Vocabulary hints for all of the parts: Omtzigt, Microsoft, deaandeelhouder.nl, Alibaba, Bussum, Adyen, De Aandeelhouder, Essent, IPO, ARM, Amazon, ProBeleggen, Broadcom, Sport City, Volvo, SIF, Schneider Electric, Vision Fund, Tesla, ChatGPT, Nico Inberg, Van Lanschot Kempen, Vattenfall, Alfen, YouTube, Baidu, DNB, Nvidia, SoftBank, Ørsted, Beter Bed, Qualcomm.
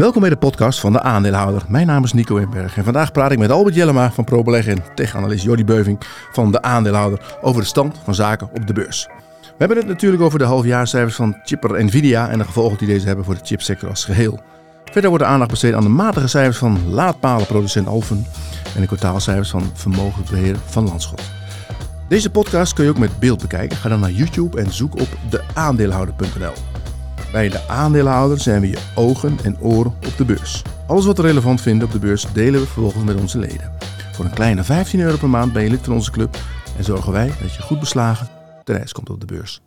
Welkom bij de podcast van De Aandeelhouder. Mijn naam is Nico Inberg en vandaag praat ik met Albert Jellema van ProBeleggen en tech-analyst Jordy Beuving van De Aandeelhouder over de stand van zaken op de beurs. We hebben het natuurlijk over de halfjaarcijfers van chipper Nvidia en de gevolgen die deze hebben voor de chipsector als geheel. Verder wordt de aandacht besteed aan de matige cijfers van laadpalenproducent Alfen en de kwartaalcijfers van vermogensbeheerder Van Lanschot. Deze podcast kun je ook met beeld bekijken. Ga dan naar YouTube en zoek op deaandeelhouder.nl. Bij De Aandeelhouder zijn we je ogen en oren op de beurs. Alles wat we relevant vinden op de beurs delen we vervolgens met onze leden. Voor een kleine €15 per maand ben je lid van onze club en zorgen wij dat je goed beslagen ten ijs komt op de beurs.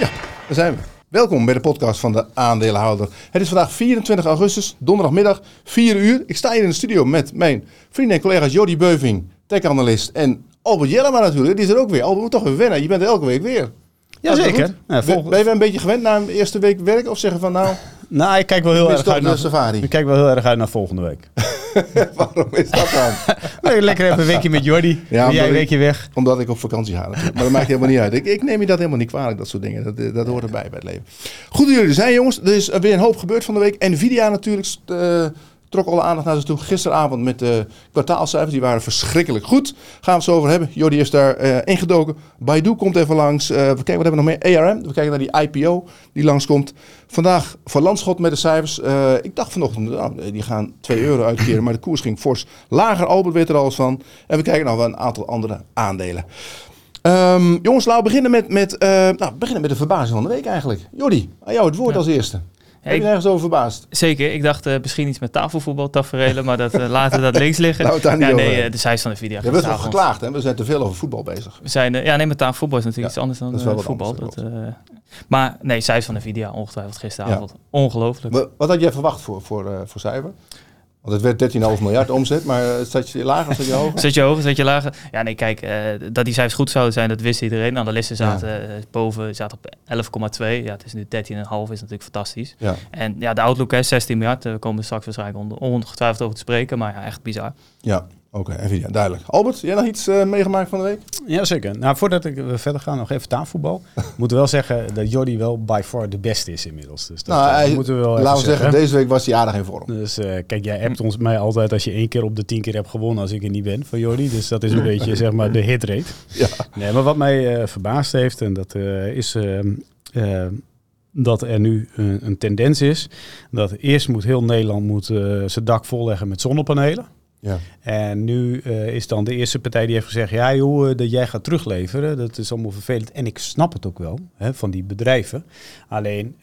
Ja, daar zijn we. Welkom bij de podcast van De Aandeelhouder. Het is vandaag 24 augustus, donderdagmiddag, 4 uur. Ik sta hier in de studio met mijn vrienden en collega's Jordy Beuving, tech-analyst en Albert Jellema natuurlijk. Die is er ook weer. Albert, moet toch weer wennen. Je bent er elke week weer. Jazeker. Ja, ben je een beetje gewend na een eerste week werk? Of zeggen van nou... Nou, ik kijk wel heel erg uit naar safari. Ik kijk wel heel erg uit naar volgende week. Waarom is dat dan? Nou, lekker even een weekje met Jordy. Ja, jij een weekje weg. Omdat ik op vakantie ga. Maar dat maakt helemaal niet uit. Ik neem je dat helemaal niet kwalijk, dat soort dingen. Dat hoort erbij bij het leven. Goed dat jullie er zijn, jongens. Er is weer een hoop gebeurd van de week. Nvidia natuurlijk trok alle aandacht naar ze toe. Gisteravond met de kwartaalcijfers. Die waren verschrikkelijk goed. Gaan we het zo over hebben. Jordy is daar ingedoken. Baidu komt even langs. We kijken, wat hebben we nog meer? ARM. We kijken naar die IPO die langskomt. Vandaag Van Lanschot met de cijfers. Ik dacht vanochtend, die gaan €2 uitkeren. Maar de koers ging fors lager. Albert weet er alles van. En we kijken nog wel een aantal andere aandelen. Jongens, laten we beginnen met de verbazing van de week eigenlijk. Jordy, aan jou het woord als eerste. Heb je nergens over verbaasd? Zeker. Ik dacht misschien iets met tafelvoetbaltaferelen, maar laten we dat links liggen. De cijfers van Nvidia. Je wordt al geklaagd, hè? We zijn te veel over voetbal bezig. We zijn, met tafelvoetbal is natuurlijk iets anders dan voetbal. Cijfers van Nvidia ongetwijfeld gisteravond. Ja. Ongelooflijk. Wat had jij verwacht voor cijfer? Want het werd 13,5 miljard omzet, maar zat je lager, zat je hoger? Zat je hoger, zat je lager? Ja, nee, kijk, dat die cijfers goed zouden zijn, dat wist iedereen. Analisten zaten boven, zaten op 11,2. Ja, het is nu 13,5, is natuurlijk fantastisch. Ja. En ja, de outlook hè, 16 miljard, we komen er straks waarschijnlijk ongetwijfeld over te spreken, maar ja, echt bizar. Ja. Oké, Nvidia, duidelijk. Albert, jij nog iets meegemaakt van de week? Jazeker. Nou, voordat we verder gaan, nog even tafelvoetbal. Moet wel zeggen dat Jordy wel by far de beste is inmiddels. Dus dat moeten we wel laten we zeggen, deze week was hij aardig in vorm. Dus kijk, jij appt mij altijd als je 1 keer op de 10 keer hebt gewonnen als ik er niet ben van Jordy. Dus dat is een beetje, zeg maar, de hitrate. Ja. Nee, maar wat mij verbaasd heeft, en dat is... dat er nu een tendens is dat eerst heel Nederland moet zijn dak volleggen met zonnepanelen. Ja. En nu is dan de eerste partij die heeft gezegd... ja joh, dat jij gaat terugleveren, dat is allemaal vervelend. En ik snap het ook wel, hè, van die bedrijven. Alleen,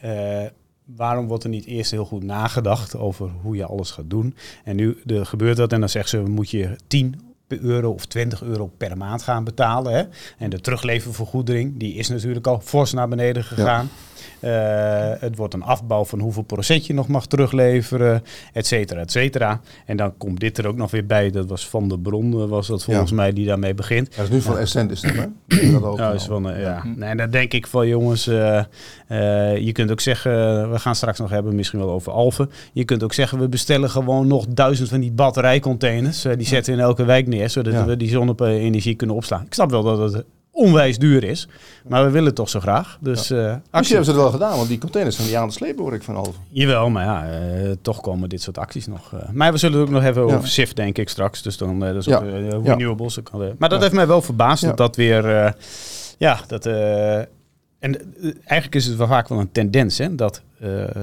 waarom wordt er niet eerst heel goed nagedacht over hoe je alles gaat doen? En nu gebeurt dat en dan zeggen ze, moet je €10 of €20 per maand gaan betalen. Hè? En de terugleververgoedering, die is natuurlijk al fors naar beneden gegaan. Ja. Het wordt een afbouw van hoeveel procent je nog mag terugleveren, et cetera, et cetera. En dan komt dit er ook nog weer bij. Dat was Van der Bron, was dat volgens mij, die daarmee begint. Dat is nu van Essent, is dat, hè? En dan denk ik van, jongens, je kunt ook zeggen, we gaan straks nog hebben misschien wel over Alfen. Je kunt ook zeggen, we bestellen gewoon nog 1000 van die batterijcontainers. Die zetten in elke wijk neer, zodat we die zonne-energie kunnen opslaan. Ik snap wel dat het onwijs duur is, maar we willen het toch zo graag. Dus, actie hebben ze het wel gedaan, want die containers zijn niet aan de slepen, hoor ik van Alfen. Jawel, maar toch komen dit soort acties nog. Maar we zullen het ook nog even over SIF, denk ik, straks. Dus dan dat is ook renewables. Maar dat heeft mij wel verbaasd dat weer... eigenlijk is het wel vaak wel een tendens, hè, dat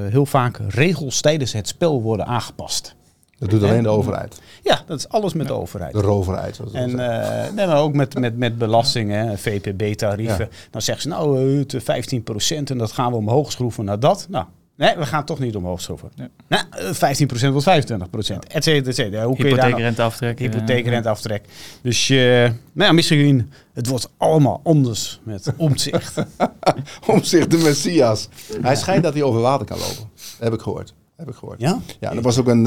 heel vaak regels tijdens het spel worden aangepast. Dat doet alleen de overheid. Ja, dat is alles met de overheid. De roverheid. En maar ook met belastingen, VPB-tarieven. Ja. Dan zeggen ze, nou, 15% en dat gaan we omhoog schroeven naar dat. Nou, nee, we gaan toch niet omhoog schroeven. Ja. Nou, 15% tot 25%. Et cetera, et cetera. Hoe kun je daar hypotheekrente aftrek. Dus misschien, het wordt allemaal anders met Omtzigt. Omtzigt, de Messias. Ja. Hij schijnt dat hij over water kan lopen. Dat heb ik gehoord. Ja? Ja, er was ook een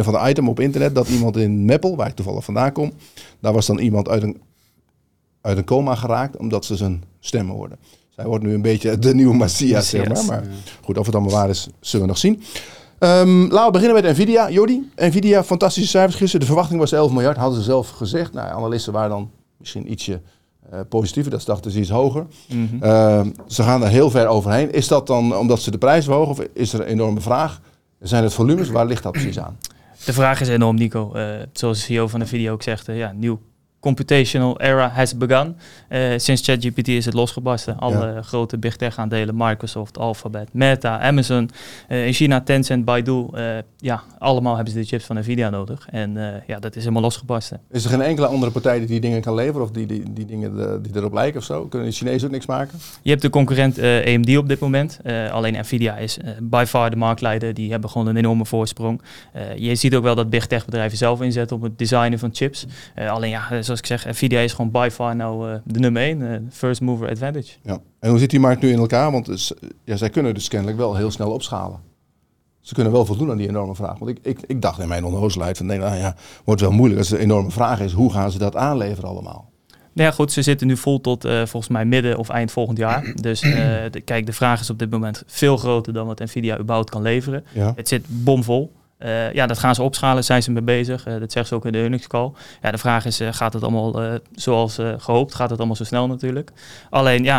of ander item op internet dat iemand in Meppel, waar ik toevallig vandaan kom, daar was dan iemand uit een coma geraakt omdat ze zijn stem hoorden. Zij wordt nu een beetje de nieuwe Messias, zeg maar. Maar goed, of het allemaal waar is, zullen we nog zien. Laten we beginnen met Nvidia. Jordy, Nvidia, fantastische cijfers gisteren. De verwachting was 11 miljard, hadden ze zelf gezegd. Nou, analisten waren dan misschien ietsje positiever, dat ze dachten ze is hoger. Mm-hmm. Ze gaan er heel ver overheen. Is dat dan omdat ze de prijs verhogen of is er een enorme vraag? Zijn het volumes? Waar ligt dat precies aan? De vraag is enorm, Nico. Zoals de CEO van Nvidia ook zegt, nieuw computational era has begun. Sinds ChatGPT is het losgebarsten. Alle grote big tech aandelen, Microsoft, Alphabet, Meta, Amazon. In China, Tencent, Baidu. Allemaal hebben ze de chips van Nvidia nodig. En dat is helemaal losgebarsten. Is er geen enkele andere partij die dingen kan leveren? Of die dingen die erop lijken of zo? Kunnen de Chinezen ook niks maken? Je hebt de concurrent AMD op dit moment. Alleen Nvidia is by far de marktleider. Die hebben gewoon een enorme voorsprong. Je ziet ook wel dat big tech bedrijven zelf inzetten op het designen van chips. Zoals ik zeg, Nvidia is gewoon by far nou de nummer 1, first mover advantage. Ja. En hoe zit die markt nu in elkaar? Want zij kunnen dus kennelijk wel heel snel opschalen. Ze kunnen wel voldoen aan die enorme vraag. Want ik dacht in mijn onnozelheid van wordt wel moeilijk als er een enorme vraag is. Hoe gaan ze dat aanleveren allemaal? Nou ja, goed, ze zitten nu vol tot volgens mij midden of eind volgend jaar. Dus de vraag is op dit moment veel groter dan wat Nvidia überhaupt kan leveren. Ja. Het zit bomvol. Dat gaan ze opschalen, zijn ze mee bezig. Dat zeggen ze ook in de earnings call. Ja, de vraag is, gaat het allemaal zoals gehoopt? Gaat het allemaal zo snel natuurlijk? Alleen,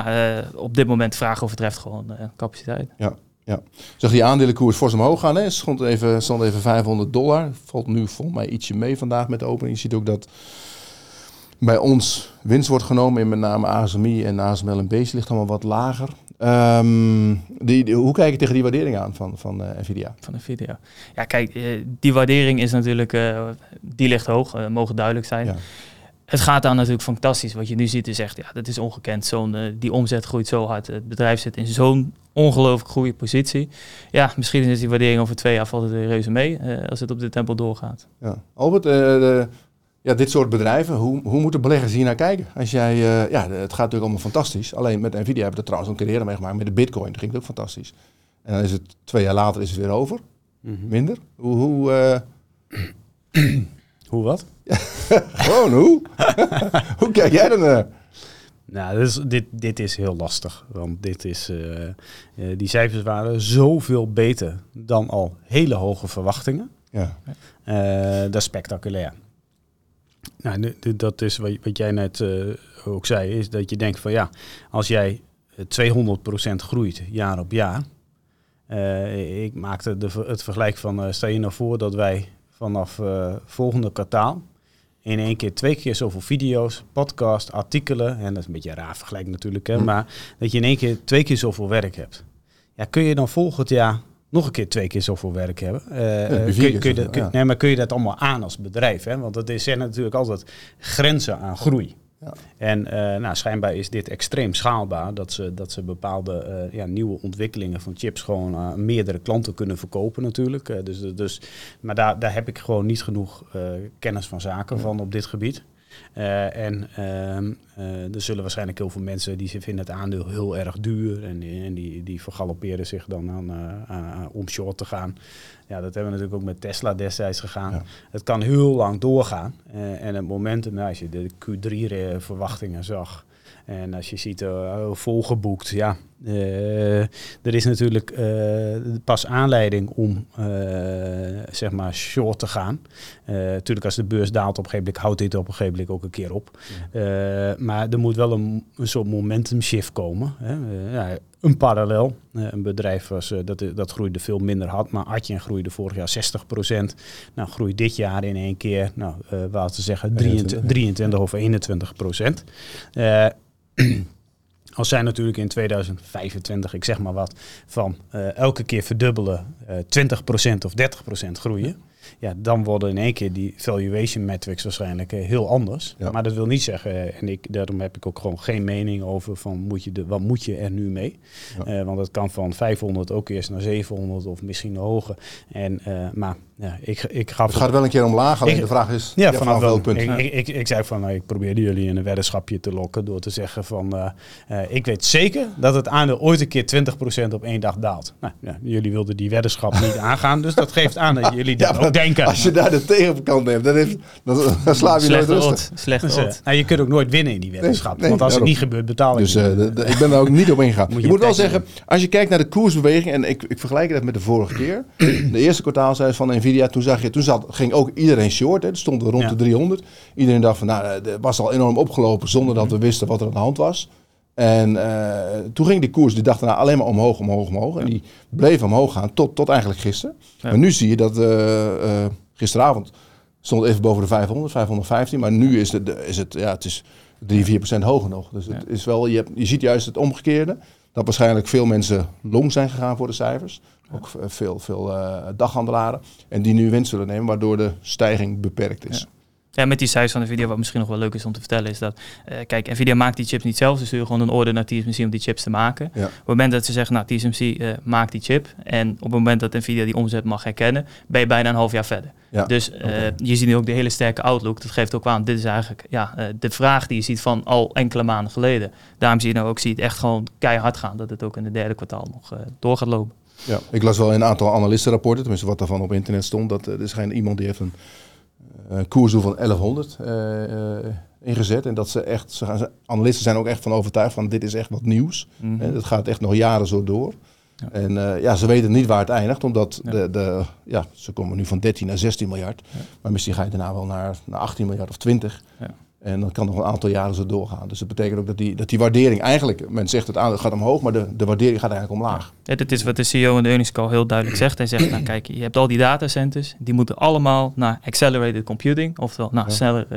op dit moment vraag overtreft gewoon capaciteit. Ja. Zeg, die aandelenkoers fors omhoog gaan. Hè? Stond even $500. Valt nu volgens mij ietsje mee vandaag met de opening. Je ziet ook dat bij ons winst wordt genomen. In met name ASMI en ASML en Basic ligt allemaal wat lager. Hoe kijk je tegen die waardering aan van Nvidia? Van Nvidia. Ja, kijk, die waardering is natuurlijk, die ligt hoog, mogen duidelijk zijn. Ja. Het gaat daar natuurlijk fantastisch. Wat je nu ziet is echt, dat is ongekend. Die omzet groeit zo hard. Het bedrijf zit in zo'n ongelooflijk goede positie. Ja, misschien is die waardering over 2 jaar valt het weer reuze mee, als het op dit tempo doorgaat. Ja. Albert, dit soort bedrijven, hoe moeten beleggers hier naar kijken? Als jij, het gaat natuurlijk allemaal fantastisch. Alleen met Nvidia hebben we er trouwens een carrière meegemaakt. Met de Bitcoin, dat ging het ook fantastisch. En dan is het 2 jaar later is het weer over. Mm-hmm. Minder. Hoe wat? Gewoon hoe? Hoe kijk jij dan naar? Nou, dit is heel lastig. Want dit is, die cijfers waren zoveel beter dan al hele hoge verwachtingen. Ja. Dat is spectaculair. Nou, dat is wat jij net ook zei, is dat je denkt van als jij 200% groeit jaar op jaar. Ik maakte het vergelijk van, stel je nou voor dat wij vanaf volgende kwartaal in 2 keer zoveel video's, podcasts, artikelen, en dat is een beetje een raar vergelijk natuurlijk, hè, maar dat je in 2 keer zoveel werk hebt. Ja, kun je dan volgend jaar nog een keer 2 keer zoveel werk hebben. Maar kun je dat allemaal aan als bedrijf? Hè? Want er zijn natuurlijk altijd grenzen aan groei. Ja. En schijnbaar is dit extreem schaalbaar. Dat ze bepaalde nieuwe ontwikkelingen van chips gewoon aan meerdere klanten kunnen verkopen natuurlijk. Maar daar heb ik gewoon niet genoeg kennis van zaken van op dit gebied. Er zullen waarschijnlijk heel veel mensen die vinden het aandeel heel erg duur en die vergalopperen zich dan om short te gaan. Ja, dat hebben we natuurlijk ook met Tesla destijds gegaan. Ja. Het kan heel lang doorgaan. En het momentum, als je de Q3-verwachtingen zag en als je ziet volgeboekt, er is natuurlijk pas aanleiding om short te gaan. Natuurlijk als de beurs daalt op een gegeven moment, houdt dit op een gegeven moment ook een keer op. Ja. Maar er moet wel een soort momentum shift komen. Hè. Een parallel. Een bedrijf was, dat groeide veel minder hard. Maar Adyen groeide vorig jaar 60%. Nou, groeit dit jaar in 1 keer. Nou, wat te zeggen, 23 of 21%. Als zij natuurlijk in 2025, ik zeg maar wat, van elke keer verdubbelen, 20% of 30% groeien. Ja, dan worden in 1 keer die valuation metrics waarschijnlijk heel anders. Ja. Maar dat wil niet zeggen, daarom heb ik ook gewoon geen mening over van wat moet je er nu mee? Ja. Want het kan van 500 ook eerst naar 700 of misschien hoger. Het gaat wel een keer omlaag, alleen de vraag is vanaf welk punt. Ik zei van, ik probeerde jullie in een weddenschapje te lokken door te zeggen van, ik weet zeker dat het aandeel ooit een keer 20% op 1 dag daalt. Nou, jullie wilden die weddenschap niet aangaan, dus dat geeft aan dat jullie dat ook denken. Als je daar de tegenkant neemt, dan slaap je nooit rustig. Slecht. Nou, je kunt ook nooit winnen in die weddenschap. Want als het niet gebeurt, betaal je. Dus ik ben daar ook niet op ingegaan. Je moet wel zeggen, als je kijkt naar de koersbeweging, en ik vergelijk dat met de vorige keer. De eerste kwartaalcijfers van Nvidia, ging ook iedereen short. Het stond er rond de 300. Iedereen dacht van, nou, dat was al enorm opgelopen zonder dat we wisten wat er aan de hand was. En toen ging die koers die dag daarna alleen maar omhoog. En die bleef omhoog gaan tot eigenlijk gisteren. Ja. Maar nu zie je dat gisteravond stond even boven de 500, 515. Maar nu is het is 3-4% hoger nog. Dus het is wel, je ziet juist het omgekeerde. Dat waarschijnlijk veel mensen long zijn gegaan voor de cijfers. Ook veel daghandelaren. En die nu winst zullen nemen, waardoor de stijging beperkt is. Ja. Ja, met die cijfers van Nvidia, wat misschien nog wel leuk is om te vertellen, is dat... kijk, Nvidia maakt die chips niet zelf. Ze sturen gewoon een order naar TSMC om die chips te maken. Ja. Op het moment dat ze zeggen, nou, TSMC maakt die chip. En op het moment dat Nvidia die omzet mag herkennen, ben je bijna een half jaar verder. Ja. Dus je ziet nu ook de hele sterke outlook. Dat geeft ook aan, dit is eigenlijk de vraag die je ziet van al enkele maanden geleden. Daarom zie je nou ook, zie je het echt gewoon keihard gaan. Dat het ook in het derde kwartaal nog door gaat lopen. Ja, ik las wel een aantal analistenrapporten, tenminste wat daarvan op internet stond. Dat er schijnt iemand die heeft een... koersdoel van 1100 ingezet. En dat analisten zijn ook echt van overtuigd van dit is echt wat nieuws. Mm-hmm. Dat gaat echt nog jaren zo door. Ja. En ze weten niet waar het eindigt, omdat ze komen nu van 13 naar 16 miljard. Ja. Maar misschien ga je daarna wel naar 18 miljard of 20. Ja. En dan kan nog een aantal jaren zo doorgaan. Dus dat betekent ook dat die waardering eigenlijk... Men zegt het gaat omhoog, maar de waardering gaat eigenlijk omlaag. Ja, dat is wat de CEO in de earnings call heel duidelijk zegt. Hij zegt, nou kijk, je hebt al die datacenters. Die moeten allemaal naar accelerated computing. Oftewel, sneller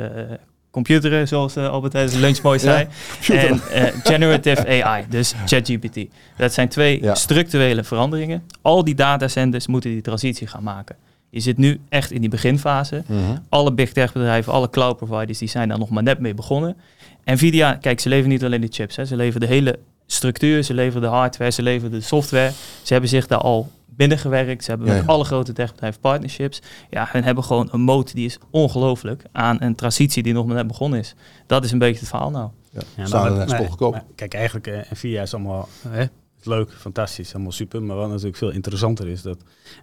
computeren, zoals Albert tijdens de lunch mooi zei. Ja, en generative AI, dus ChatGPT. Dat zijn twee structurele veranderingen. Al die datacenters moeten die transitie gaan maken. Je zit nu echt in die beginfase. Uh-huh. Alle big tech bedrijven, alle cloud providers, die zijn daar nog maar net mee begonnen. Nvidia, kijk, ze leveren niet alleen de chips. Hè. Ze leveren de hele structuur, ze leveren de hardware, ze leveren de software. Ze hebben zich daar al binnengewerkt. Ze hebben met alle grote techbedrijven partnerships. Ja, en hebben gewoon een motor die is ongelooflijk aan een transitie die nog maar net begonnen is. Dat is een beetje het verhaal nou. Ja. Ja, maar kijk, eigenlijk Nvidia is allemaal... Leuk, fantastisch, allemaal super. Maar wat natuurlijk veel interessanter is, en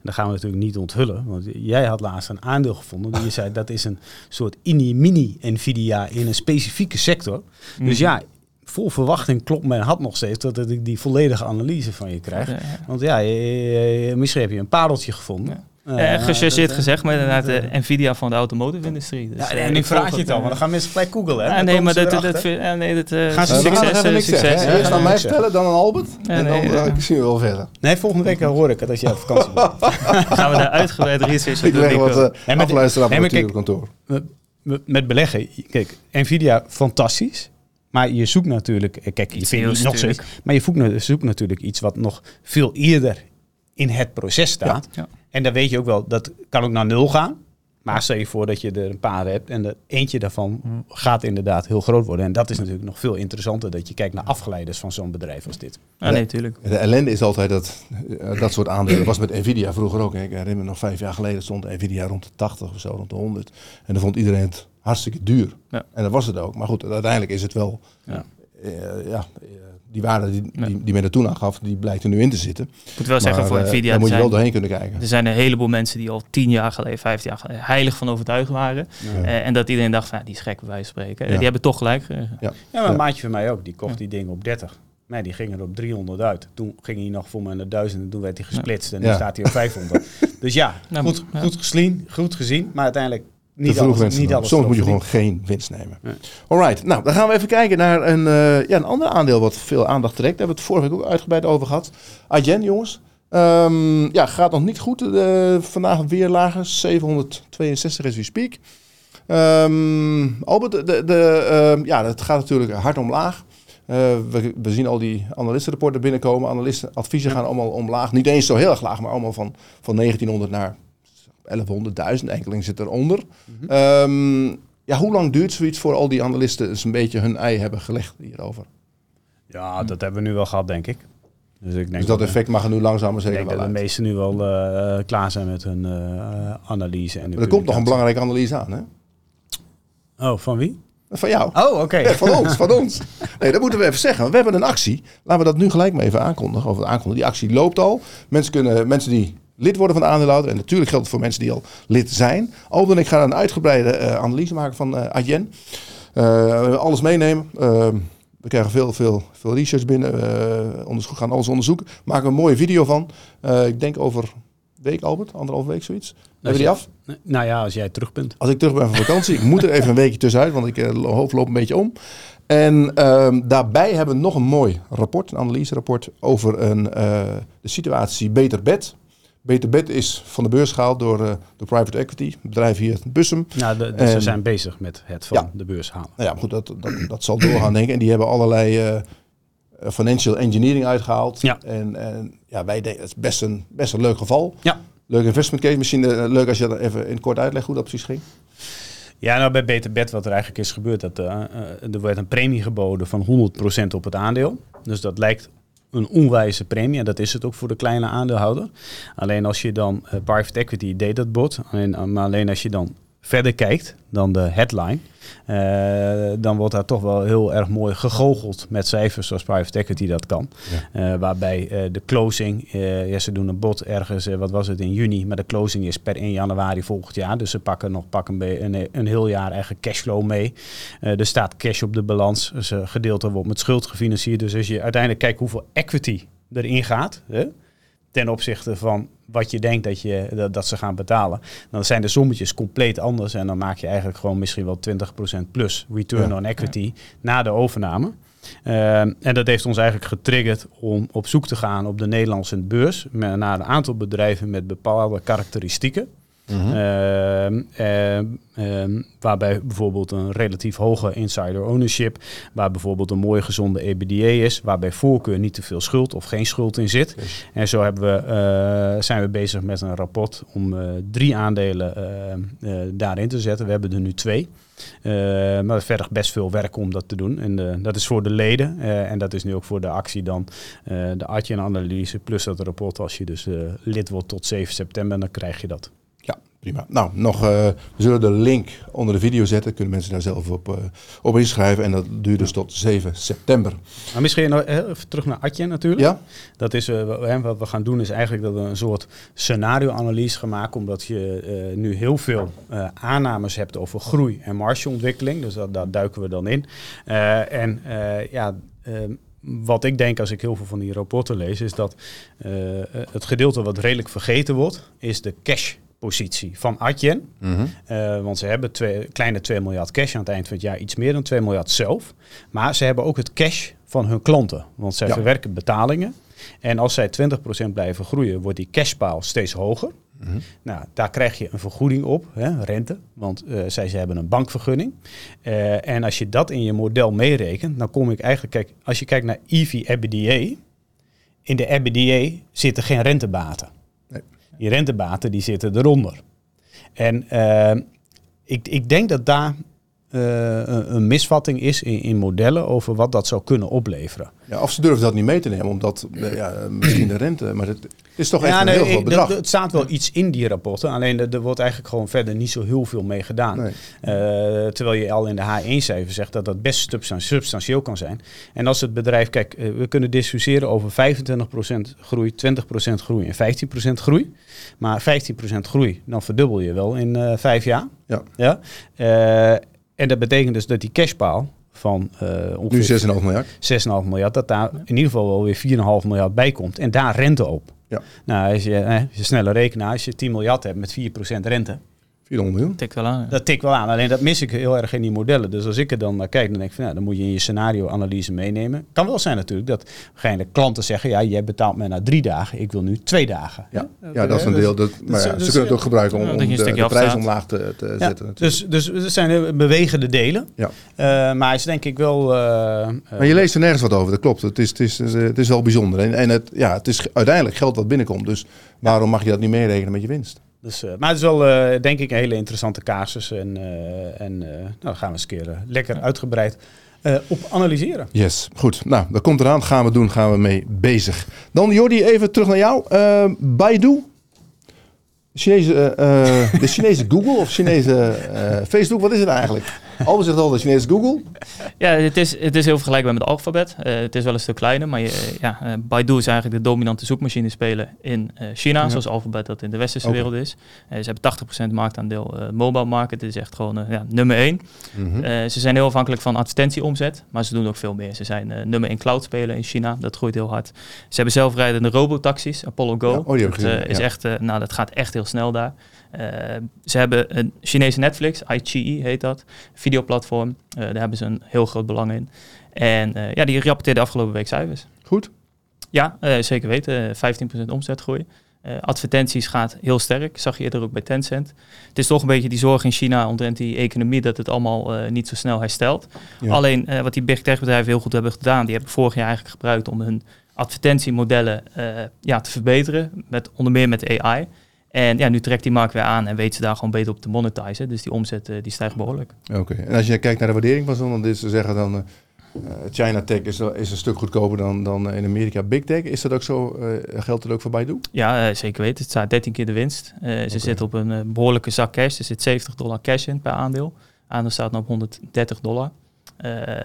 dat gaan we natuurlijk niet onthullen. Want jij had laatst een aandeel gevonden. Die je zei, dat is een soort mini-Nvidia in een specifieke sector. Mm. Dus ja, vol verwachting klopt mijn hart nog steeds dat ik die volledige analyse van je krijg. Ja. Want misschien heb je een pareltje gevonden. Ja. Gechargeerd gezegd, maar inderdaad Nvidia van de automotive-industrie. Dus, en nu vraag je het al, want dan gaan mensen gelijk googlen. Gaan ze succes. Eerst aan mij vertellen, dan aan Albert. Ik zie je wel verder. Nee, volgende week hoor ik het als jij op vakantie bent. Dan gaan we daar uitgebreid research op doen. Ik leg wat afluisterapparatuur op kantoor. Met beleggen, kijk, Nvidia fantastisch. Maar je zoekt natuurlijk... Kijk, je vindt het nog steeds. Maar je zoekt natuurlijk iets wat nog veel eerder in het proces staat. Ja. En dan weet je ook wel, dat kan ook naar nul gaan. Maar stel je voor dat je er een paar hebt en eentje daarvan gaat inderdaad heel groot worden. En dat is natuurlijk nog veel interessanter, dat je kijkt naar afgeleiders van zo'n bedrijf als dit. Ah, nee, tuurlijk. De ellende is altijd dat soort aandelen. Was met Nvidia vroeger ook. Ik herinner me nog 5 jaar geleden stond Nvidia rond de 80 of zo, rond de 100. En dan vond iedereen het hartstikke duur. Ja. En dat was het ook. Maar goed, uiteindelijk is het wel... Ja. Die waarde die men er toen aangaf, die blijkt er nu in te zitten. Ik moet wel zeggen, voor Nvidia... Daar moet je wel doorheen kunnen kijken. Er zijn een heleboel mensen die al 10 jaar geleden, 15 jaar geleden heilig van overtuigd waren. Ja. En dat iedereen dacht, die is gek bij wijze van spreken. Ja. Die hebben toch gelijk gekregen. Ja, maar een maatje van mij ook, die kocht die dingen op 30. Nee, die ging er op 300 uit. Toen ging hij nog voor mij naar 1000 en toen werd hij gesplitst. En nu staat hij op 500. Dus goed gezien, maar uiteindelijk... Soms moet je gewoon geen winst nemen. Ja. Alright, nou dan gaan we even kijken naar een ander aandeel wat veel aandacht trekt. Daar hebben we het vorige week ook uitgebreid over gehad. Adyen, jongens. Gaat nog niet goed. Vandaag weer lager. 762 as we speak. Albert, het gaat natuurlijk hard omlaag. We zien al die analistenrapporten binnenkomen. Analistenadviezen gaan allemaal omlaag. Niet eens zo heel erg laag, maar allemaal van 1900 naar... 1100.000, enkeling zit eronder. Mm-hmm. Hoe lang duurt zoiets voor al die analisten eens een beetje hun ei hebben gelegd hierover? Ja, dat hebben we nu wel gehad, denk ik. Dus dat effect mag er nu langzaam maar zeker wel uit. Ik denk dat de meesten nu wel klaar zijn met hun analyse. En maar er komt nog een belangrijke analyse aan, hè? Oh, van wie? Van jou. Oh, oké. Okay. Ja, van ons. Nee, dat moeten we even zeggen. We hebben een actie. Laten we dat nu gelijk maar even aankondigen. Die actie loopt al. Mensen die lid worden van de aandeelhouder. En natuurlijk geldt het voor mensen die al lid zijn. Albert en ik gaan een uitgebreide analyse maken van Adyen. Alles meenemen. We krijgen veel research binnen. Gaan alles onderzoeken. Maken een mooie video van. Ik denk over... week, Albert? Anderhalve week, zoiets? Hebben we die af? Nou ja, als jij terug bent. Als ik terug ben van vakantie. Ik moet er even een weekje tussenuit, want ik hoofd loopt een beetje om. En daarbij hebben we nog een mooi rapport, een analyserapport, over de situatie Beter Bed. Beter Bed is van de beurs gehaald door private equity, het bedrijf hier in Bussum. Nou, ze zijn bezig met het van de beurs halen. Nou ja, maar goed, dat zal doorgaan, denk ik. En die hebben allerlei... financial engineering uitgehaald. Ja. En wij deden, het is best een leuk geval. Ja. Leuk investment case. Misschien leuk als je dat even in kort uitlegt hoe dat precies ging. Ja, nou bij Beter Bed wat er eigenlijk is gebeurd. Er werd een premie geboden van 100% op het aandeel. Dus dat lijkt een onwijze premie. En dat is het ook voor de kleine aandeelhouder. Alleen als je dan private equity deed dat bod. Maar alleen als je dan verder kijkt dan de headline, dan wordt daar toch wel heel erg mooi gegoocheld met cijfers zoals private equity dat kan. Ja. Waarbij de closing, ze doen een bod ergens, wat was het, in juni, maar de closing is per 1 januari volgend jaar. Dus ze pakken een heel jaar eigen cashflow mee. Er staat cash op de balans, dus een gedeelte wordt met schuld gefinancierd. Dus als je uiteindelijk kijkt hoeveel equity erin gaat, ten opzichte van wat je denkt dat ze gaan betalen, dan zijn de sommetjes compleet anders. En dan maak je eigenlijk gewoon misschien wel 20% plus return on equity na de overname. En dat heeft ons eigenlijk getriggerd om op zoek te gaan op de Nederlandse beurs naar een aantal bedrijven met bepaalde karakteristieken. Mm-hmm. Waarbij bijvoorbeeld een relatief hoge insider ownership, waar bijvoorbeeld een mooie gezonde EBITDA is, waarbij voorkeur niet te veel schuld of geen schuld in zit. Yes. En zo zijn we bezig met een rapport om 3 aandelen daarin te zetten. We hebben er nu 2. Maar verder best veel werk om dat te doen. En dat is voor de leden. En dat is nu ook voor de actie dan de Adyen-analyse plus dat rapport. Als je dus lid wordt tot 7 september, dan krijg je dat. Ja, prima. Nou, we zullen de link onder de video zetten. Kunnen mensen daar zelf op inschrijven. En dat duurt dus tot 7 september. Maar misschien nog even terug naar Adyen natuurlijk. Ja? Dat is, wat we gaan doen is eigenlijk dat we een soort scenario-analyse gaan maken. Omdat je nu heel veel aannames hebt over groei en margeontwikkeling. Dus daar duiken we dan in. Wat ik denk als ik heel veel van die rapporten lees, is dat het gedeelte wat redelijk vergeten wordt, is de cash positie van Adyen. Mm-hmm. Want ze hebben kleine 2 miljard cash aan het eind van het jaar. Iets meer dan 2 miljard zelf. Maar ze hebben ook het cash van hun klanten. Want zij verwerken betalingen. En als zij 20% blijven groeien, wordt die cashpaal steeds hoger. Mm-hmm. Nou, daar krijg je een vergoeding op, rente. Want ze hebben een bankvergunning. En als je dat in je model meerekent, dan kom ik eigenlijk... Kijk, als je kijkt naar EV-EBITDA, in de EBITDA zitten geen rentebaten. Die rentebaten die zitten eronder. En ik denk dat daar een misvatting is in modellen over wat dat zou kunnen opleveren. Ja, of ze durven dat niet mee te nemen, omdat misschien de rente... Maar het is toch echt heel veel bedrag. Het staat wel iets in die rapporten, alleen er wordt eigenlijk gewoon verder niet zo heel veel mee gedaan. Nee. Terwijl je al in de H1-cijfer zegt dat best substantieel kan zijn. En als het bedrijf... Kijk, we kunnen discussiëren over 25% groei, 20% groei en 15% groei. Maar 15% groei, dan verdubbel je wel in 5 jaar. Ja. Ja? En dat betekent dus dat die cashpaal van ongeveer nu 6,5 miljard, dat daar in ieder geval wel weer 4,5 miljard bij komt. En daar rente op. Ja. Nou, als je snelle rekenaar, als je 10 miljard hebt met 4% rente. 400 miljoen. Tikt wel aan. Ja. Dat tikt wel aan. Alleen dat mis ik heel erg in die modellen. Dus als ik er dan naar kijk, dan denk ik van, dan moet je in je scenario-analyse meenemen. Kan wel zijn natuurlijk dat waarschijnlijk klanten zeggen, ja, jij betaalt mij na 3 dagen, ik wil nu 2 dagen. Ja, dat is een deel. Maar ze kunnen het ook gebruiken om de prijs omlaag te zetten. Dus dat zijn bewegende delen. Ja. Maar het is denk ik wel... maar je leest er nergens wat over, dat klopt. Het is wel bijzonder. Het is uiteindelijk geld wat binnenkomt. Dus waarom mag je dat niet meerekenen met je winst? Dus, maar het is wel, denk ik, een hele interessante casus. En daar gaan we eens een keer lekker uitgebreid op analyseren. Yes, goed. Nou, dat komt eraan. Gaan we doen, gaan we mee bezig. Dan Jordy, even terug naar jou. Baidu. De Chinese Google of Chinese Facebook, wat is het eigenlijk? Albert zegt al, de Chinese Google. Ja, het is heel vergelijkbaar met Alphabet. Het is wel een stuk kleiner, maar Baidu is eigenlijk de dominante zoekmachinespeler in China, ja. Zoals Alphabet dat in de westerse wereld is. Ze hebben 80% marktaandeel mobile market. Dit is echt gewoon nummer 1. Mm-hmm. Ze zijn heel afhankelijk van advertentieomzet, maar ze doen ook veel meer. Ze zijn nummer 1 cloud speler in China. Dat groeit heel hard. Ze hebben zelfrijdende robotaxis, Apollo Go. Ja, dat gaat echt heel snel daar. Ze hebben een Chinese Netflix, IGE heet dat, videoplatform. Daar hebben ze een heel groot belang in. En die rapporteerde afgelopen week cijfers. Goed. Ja, zeker weten. 15% omzetgroei. Advertenties gaat heel sterk. Zag je eerder ook bij Tencent. Het is toch een beetje die zorg in China omtrent die economie dat het allemaal niet zo snel herstelt. Ja. Alleen wat die big tech bedrijven heel goed hebben gedaan, die hebben vorig jaar eigenlijk gebruikt om hun advertentiemodellen te verbeteren. Onder meer met AI. En nu trekt die markt weer aan en weet ze daar gewoon beter op te monetizen. Dus die omzet die stijgt behoorlijk. Oké. En als je kijkt naar de waardering van zo'n, dan ze zeggen dan China Tech is een stuk goedkoper dan in Amerika Big Tech. Is dat ook zo? Geldt dat ook voor Baidu? Ja, zeker weten. Het staat 13 keer de winst. Ze zitten op een behoorlijke zak cash. Er zit $70 cash in per aandeel. Aandeel staat nu op $130.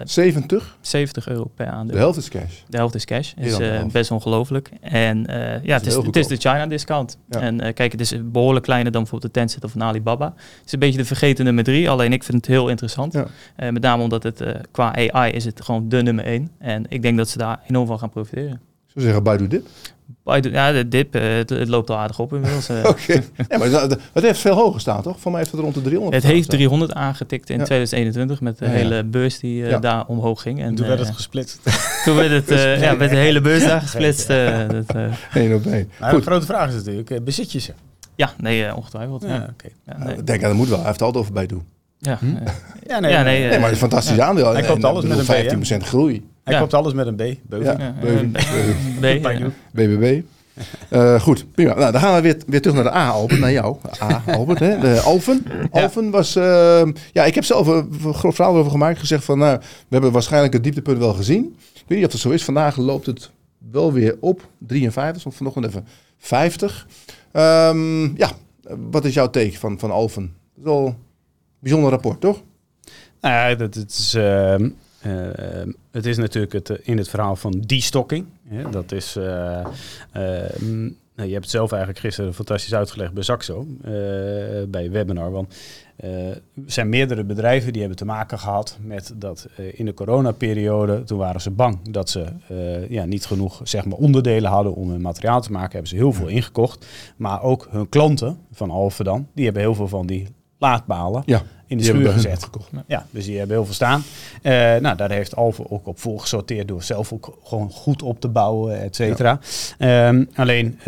70? €70 per aandeel. De helft is cash. Is best ongelooflijk. En het is de China discount. Ja. En kijk, het is behoorlijk kleiner dan bijvoorbeeld de Tencent of een Alibaba. Het is een beetje de vergeten nummer 3. Alleen ik vind het heel interessant. Ja. Met name omdat het qua AI is het gewoon de nummer 1. En ik denk dat ze daar enorm van gaan profiteren. Ik zou zeggen, Baidu dip? De dip, het loopt al aardig op inmiddels. Oké. Ja, maar het heeft veel hoger staan, toch? Voor mij heeft het rond de 300. Het heeft 300 aangetikt in 2021 met de hele beurs die daar omhoog ging. En toen werd het gesplitst. Toen werd het met de hele beurs daar gesplitst. Eén op één. Maar de grote vraag is natuurlijk, bezit je ze? Ja, nee, ongetwijfeld. Ja. Ja, okay. Ik denk, dat moet wel. Hij heeft het altijd over Baidu. Ja. Nee, maar het is een fantastisch aandeel. Hij koopt alles met een 15% groei. Hij koopt alles met een B. Beuving. Ja, Beuving. BBB. Goed, prima. Nou, dan gaan we weer terug naar de A, Albert. Naar jou. A, Albert. Hè? De Alfen. Alfen was... ik heb zelf een groot verhaal over gemaakt. Gezegd van, we hebben waarschijnlijk het dieptepunt wel gezien. Ik weet niet of het zo is. Vandaag loopt het wel weer op. 53, stond vanochtend even 50. Wat is jouw take van Alfen? Dat is wel een bijzonder rapport, toch? Nou ja, dat is... het is natuurlijk in het verhaal van destocking. Ja, dat is, je hebt het zelf eigenlijk gisteren fantastisch uitgelegd bij Saxo, bij webinar. Want er zijn meerdere bedrijven die hebben te maken gehad met dat in de coronaperiode, toen waren ze bang dat ze niet genoeg onderdelen hadden om hun materiaal te maken. Hebben ze heel veel ingekocht. Maar ook hun klanten van Alfen dan, die hebben heel veel van die laadpalen in de schuur gezet. Gekocht. Ja, dus die hebben heel veel staan. Daar heeft Alfen ook op voorgesorteerd door zelf ook gewoon goed op te bouwen, et cetera. Ja. Alleen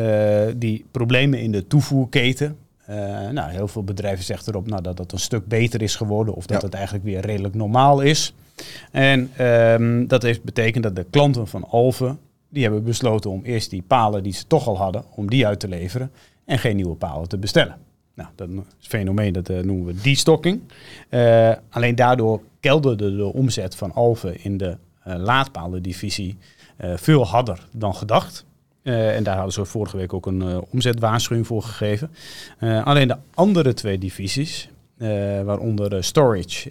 die problemen in de toevoerketen. Heel veel bedrijven zeggen erop dat dat een stuk beter is geworden of dat het eigenlijk weer redelijk normaal is. En dat heeft betekend dat de klanten van Alfen, die hebben besloten om eerst die palen die ze toch al hadden, om die uit te leveren en geen nieuwe palen te bestellen. Nou, dat is een fenomeen, dat noemen we destocking. Alleen daardoor kelderde de omzet van Alfen in de laadpalendivisie veel harder dan gedacht. En daar hadden ze vorige week ook een omzetwaarschuwing voor gegeven. Alleen de andere twee divisies, waaronder storage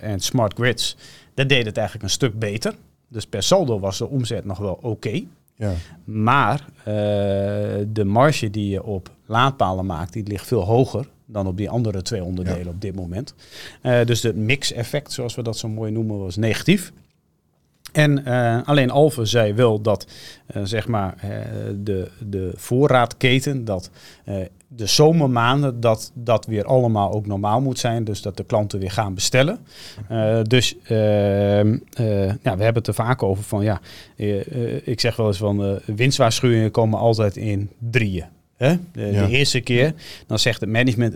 en smart grids, dat deed het eigenlijk een stuk beter. Dus per saldo was de omzet nog wel oké. Ja. Maar de marge die je op laadpalen maakt, die ligt veel hoger dan op die andere twee onderdelen op dit moment. Dus het mix-effect, zoals we dat zo mooi noemen, was negatief. En alleen Alfen zei wel dat de voorraadketen, dat de zomermaanden, dat dat weer allemaal ook normaal moet zijn. Dus dat de klanten weer gaan bestellen. We hebben het er vaak over van ik zeg wel eens van winstwaarschuwingen komen altijd in drieën. De eerste keer, dan zegt het management,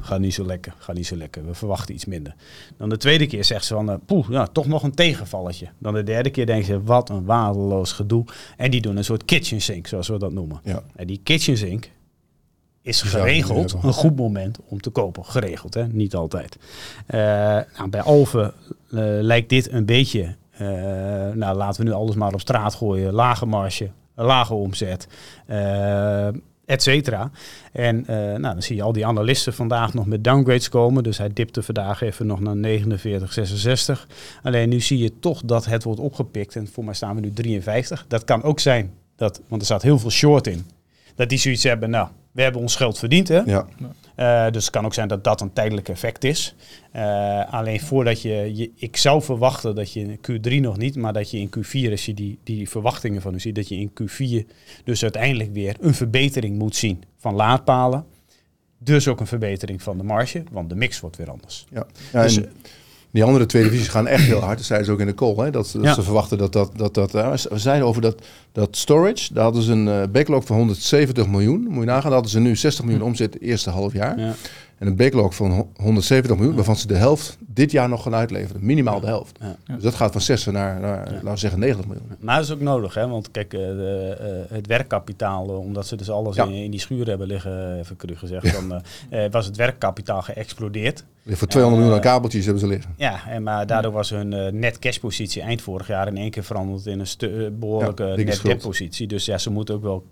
gaat niet zo lekker, we verwachten iets minder. Dan de tweede keer zegt ze van, toch nog een tegenvalletje. Dan de derde keer denken ze, wat een waardeloos gedoe. En die doen een soort kitchen sink, zoals we dat noemen. Ja. En die kitchen sink is geregeld een goed moment om te kopen. Geregeld, hè? Niet altijd. Bij Alfen lijkt dit een beetje, laten we nu alles maar op straat gooien, lage marge, lage omzet. et cetera. En dan zie je al die analisten vandaag nog met downgrades komen. Dus hij dipte vandaag even nog naar 49,66. Alleen nu zie je toch dat het wordt opgepikt. En voor mij staan we nu 53. Dat kan ook zijn, want er staat heel veel short in. Dat die zoiets hebben, we hebben ons geld verdiend, hè? Ja. Dus het kan ook zijn dat dat een tijdelijk effect is. Alleen voordat ik zou verwachten dat je in Q3 nog niet, maar dat je in Q4, als je die verwachtingen van u ziet, dat je in Q4 dus uiteindelijk weer een verbetering moet zien van laadpalen. Dus ook een verbetering van de marge, want de mix wordt weer anders. Ja. Dus, die andere twee divisies gaan echt heel hard. Dat zeiden ze ook in de call. Hè? Dat ze verwachten dat... we zeiden over dat storage. Daar hadden ze een backlog van 170 miljoen. Moet je nagaan, daar hadden ze nu 60 miljoen omzet het eerste half jaar. Ja. En een backlog van 170 miljoen... waarvan ze de helft dit jaar nog gaan uitleveren. Minimaal de helft. Ja. Ja. Dus dat gaat van 60 naar laten we zeggen, 90 miljoen. Maar dat is ook nodig, hè? Want kijk, het werkkapitaal... omdat ze dus alles in die schuur hebben liggen... even cru gezegd, was het werkkapitaal geëxplodeerd. Voor 200 miljoen aan kabeltjes hebben ze liggen. Ja, maar daardoor was hun net cashpositie eind vorig jaar... in één keer veranderd in een behoorlijke net debtpositie. Dus ja, ze moeten ook wel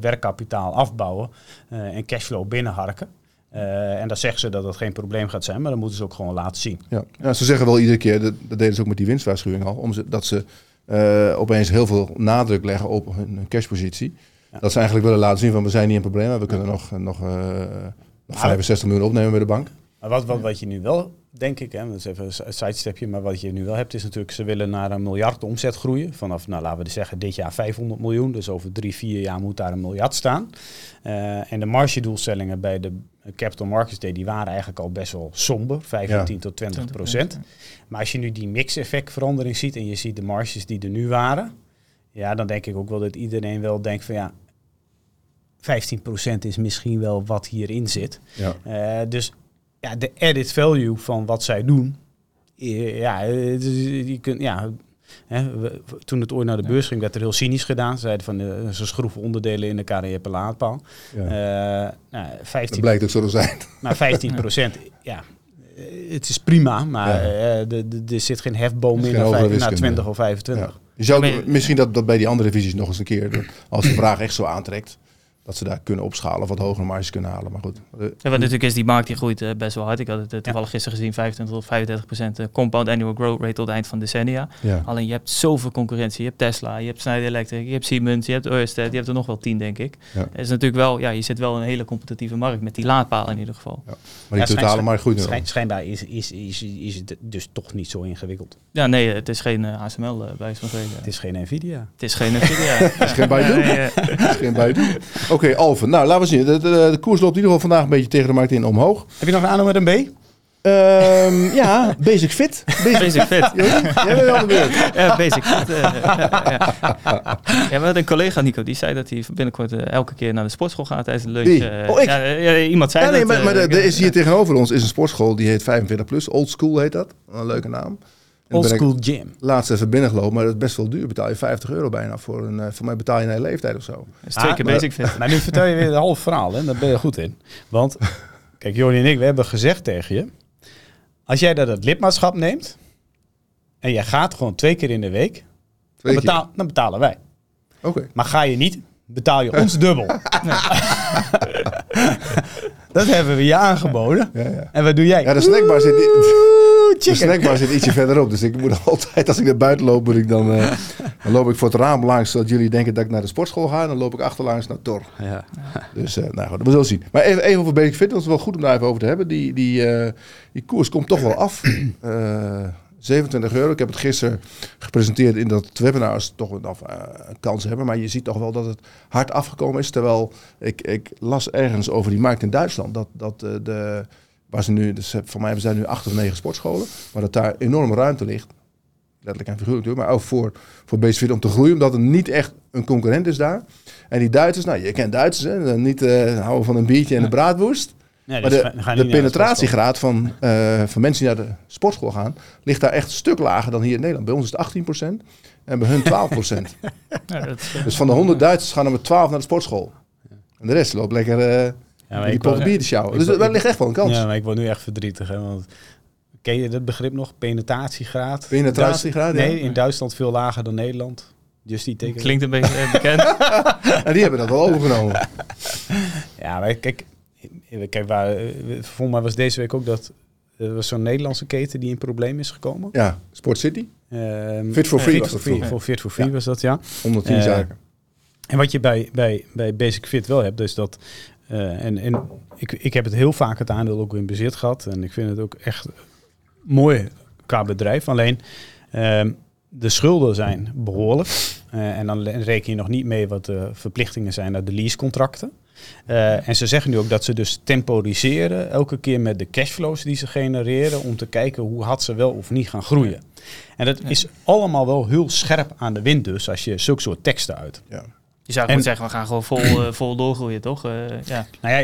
werkkapitaal afbouwen... en cashflow binnenharken. En dan zeggen ze dat dat geen probleem gaat zijn, maar dan moeten ze ook gewoon laten zien. Ja, ze zeggen wel iedere keer, dat deden ze ook met die winstwaarschuwing al, dat ze opeens heel veel nadruk leggen op hun cashpositie. Ja. Dat ze eigenlijk willen laten zien van, we zijn niet in probleem, maar we kunnen nog 65 miljoen opnemen bij de bank. Maar wat je nu wel, denk ik, hè, dat is even een sidestepje, maar wat je nu wel hebt is natuurlijk, ze willen naar 1 miljard omzet groeien. Vanaf, laten we zeggen, dit jaar 500 miljoen. Dus over 3-4 jaar moet daar 1 miljard staan. En de margedoelstellingen bij de Capital Markets Day, die waren eigenlijk al best wel somber. 15 tot 20%. Ja. Maar als je nu die mix-effect verandering ziet en je ziet de marges die er nu waren. Ja, dan denk ik ook wel dat iedereen wel denkt van 15% is misschien wel wat hierin zit. Ja. Dus... Ja, de added value van wat zij doen. Ja, je kunt, toen het ooit naar de beurs ging, werd er heel cynisch gedaan. Ze zeiden van, ze schroeven onderdelen in elkaar en je hebt een laadpaal. Ja. 15, dat blijkt ook zo te zijn. Maar 15%, het is prima, maar er zit geen hefboom in naar 20 of 25. Ja. Je zou misschien dat bij die andere visies nog eens een keer, als de vraag echt zo aantrekt... dat ze daar kunnen opschalen, wat hogere marges kunnen halen. Maar goed. Ja, want natuurlijk is die markt die groeit best wel hard. Ik had het toevallig gisteren gezien, 25 tot 35% compound annual growth rate tot het eind van decennia. Ja. Alleen je hebt zoveel concurrentie. Je hebt Tesla, je hebt Schneider Electric, je hebt Siemens, je hebt Ørsted, je hebt er nog wel 10 denk ik. Ja. Is natuurlijk wel, je zit wel in een hele competitieve markt met die laadpalen in ieder geval. Ja. Maar die totale markt groeit nu. Schijnbaar is het dus toch niet zo ingewikkeld. Ja, nee, het is geen ASML bij zo'n reden. Het is geen Nvidia. Het is geen Nvidia. Het is geen Baidu. Het is geen Baidu. Oké, Alfen. Nou, laten we zien. De koers loopt in ieder geval vandaag een beetje tegen de markt in omhoog. Heb je nog een aandeel met een B? Basic Fit. Basic Fit. Basic Fit. We hadden een collega, Nico, die zei dat hij binnenkort elke keer naar de sportschool gaat tijdens de lunch. Oh, ik? Iemand zei dat. Nee, maar er is hier tegenover ons is een sportschool, die heet 45+. Old School heet dat. Een leuke naam. Old School Gym. Laatst even binnengelopen, maar dat is best wel duur. Betaal je €50 bijna voor voor mij betaal je naar je leeftijd of zo. Dat is 2 keer Basic Fit. Maar nu vertel je weer een half verhaal, hè? Daar ben je goed in. Want, kijk, Jordy en ik, we hebben gezegd tegen je, als jij dat lidmaatschap neemt en jij gaat gewoon 2 keer in de week, dan betalen wij. Okay. Maar ga je niet, betaal je ons dubbel. Dat hebben we je aangeboden. Ja. En wat doe jij? Ja, de snackbar zit niet... De snackbar zit ietsje verderop, dus ik moet altijd, als ik naar buiten loop, moet ik dan loop ik voor het raam langs, zodat jullie denken dat ik naar de sportschool ga. En dan loop ik achterlangs naar Tor. Ja. Dus goed, dat we zullen zien. Maar even over Basic Fit, want het is wel goed om daar even over te hebben. Die koers komt toch wel af. €27. Ik heb het gisteren gepresenteerd in dat webinars toch een kans hebben. Maar je ziet toch wel dat het hard afgekomen is. Terwijl ik las ergens over die markt in Duitsland, waar ze nu, dus voor mij zijn nu 8 of 9 sportscholen, maar dat daar enorme ruimte ligt, letterlijk en figuurlijk natuurlijk, maar ook voor Basic Fit om te groeien, omdat er niet echt een concurrent is daar. En die Duitsers, je kent Duitsers, hè, niet houden van een biertje en een braadwoest. Nee, maar de penetratiegraad van mensen die naar de sportschool gaan, ligt daar echt een stuk lager dan hier in Nederland. Bij ons is het 18% en bij hun 12%. Dus van de 100 Duitsers gaan er maar 12 naar de sportschool. En de rest loopt lekker... Ja, die pot bier te sjouwen. Dus daar ligt echt wel een kans. Ja, maar ik word nu echt verdrietig. Hè, want ken je dat begrip nog? Penetratiegraad. Penetratiegraad, nee, in Duitsland veel lager dan Nederland. Just die teken. Klinkt een beetje bekend. En die hebben dat wel overgenomen. Ja, maar kijk waar, volgens mij was deze week ook dat... Er was zo'n Nederlandse keten die in probleem is gekomen. Ja, Sport City. Fit for free was dat. Fit for free was dat, ja. 110 zaken. En wat je bij Basic Fit wel hebt, dus dat... En ik heb het heel vaak het aandeel ook in bezit gehad. En ik vind het ook echt mooi qua bedrijf. Alleen de schulden zijn behoorlijk. En dan reken je nog niet mee wat de verplichtingen zijn naar de leasecontracten. En ze zeggen nu ook dat ze dus temporiseren elke keer met de cashflows die ze genereren om te kijken hoe hard ze wel of niet gaan groeien. En dat is allemaal wel heel scherp aan de wind dus als je zulke soort teksten uit. Ja. Je zou gewoon zeggen, we gaan gewoon vol doorgroeien, toch? Ja. Nou ja,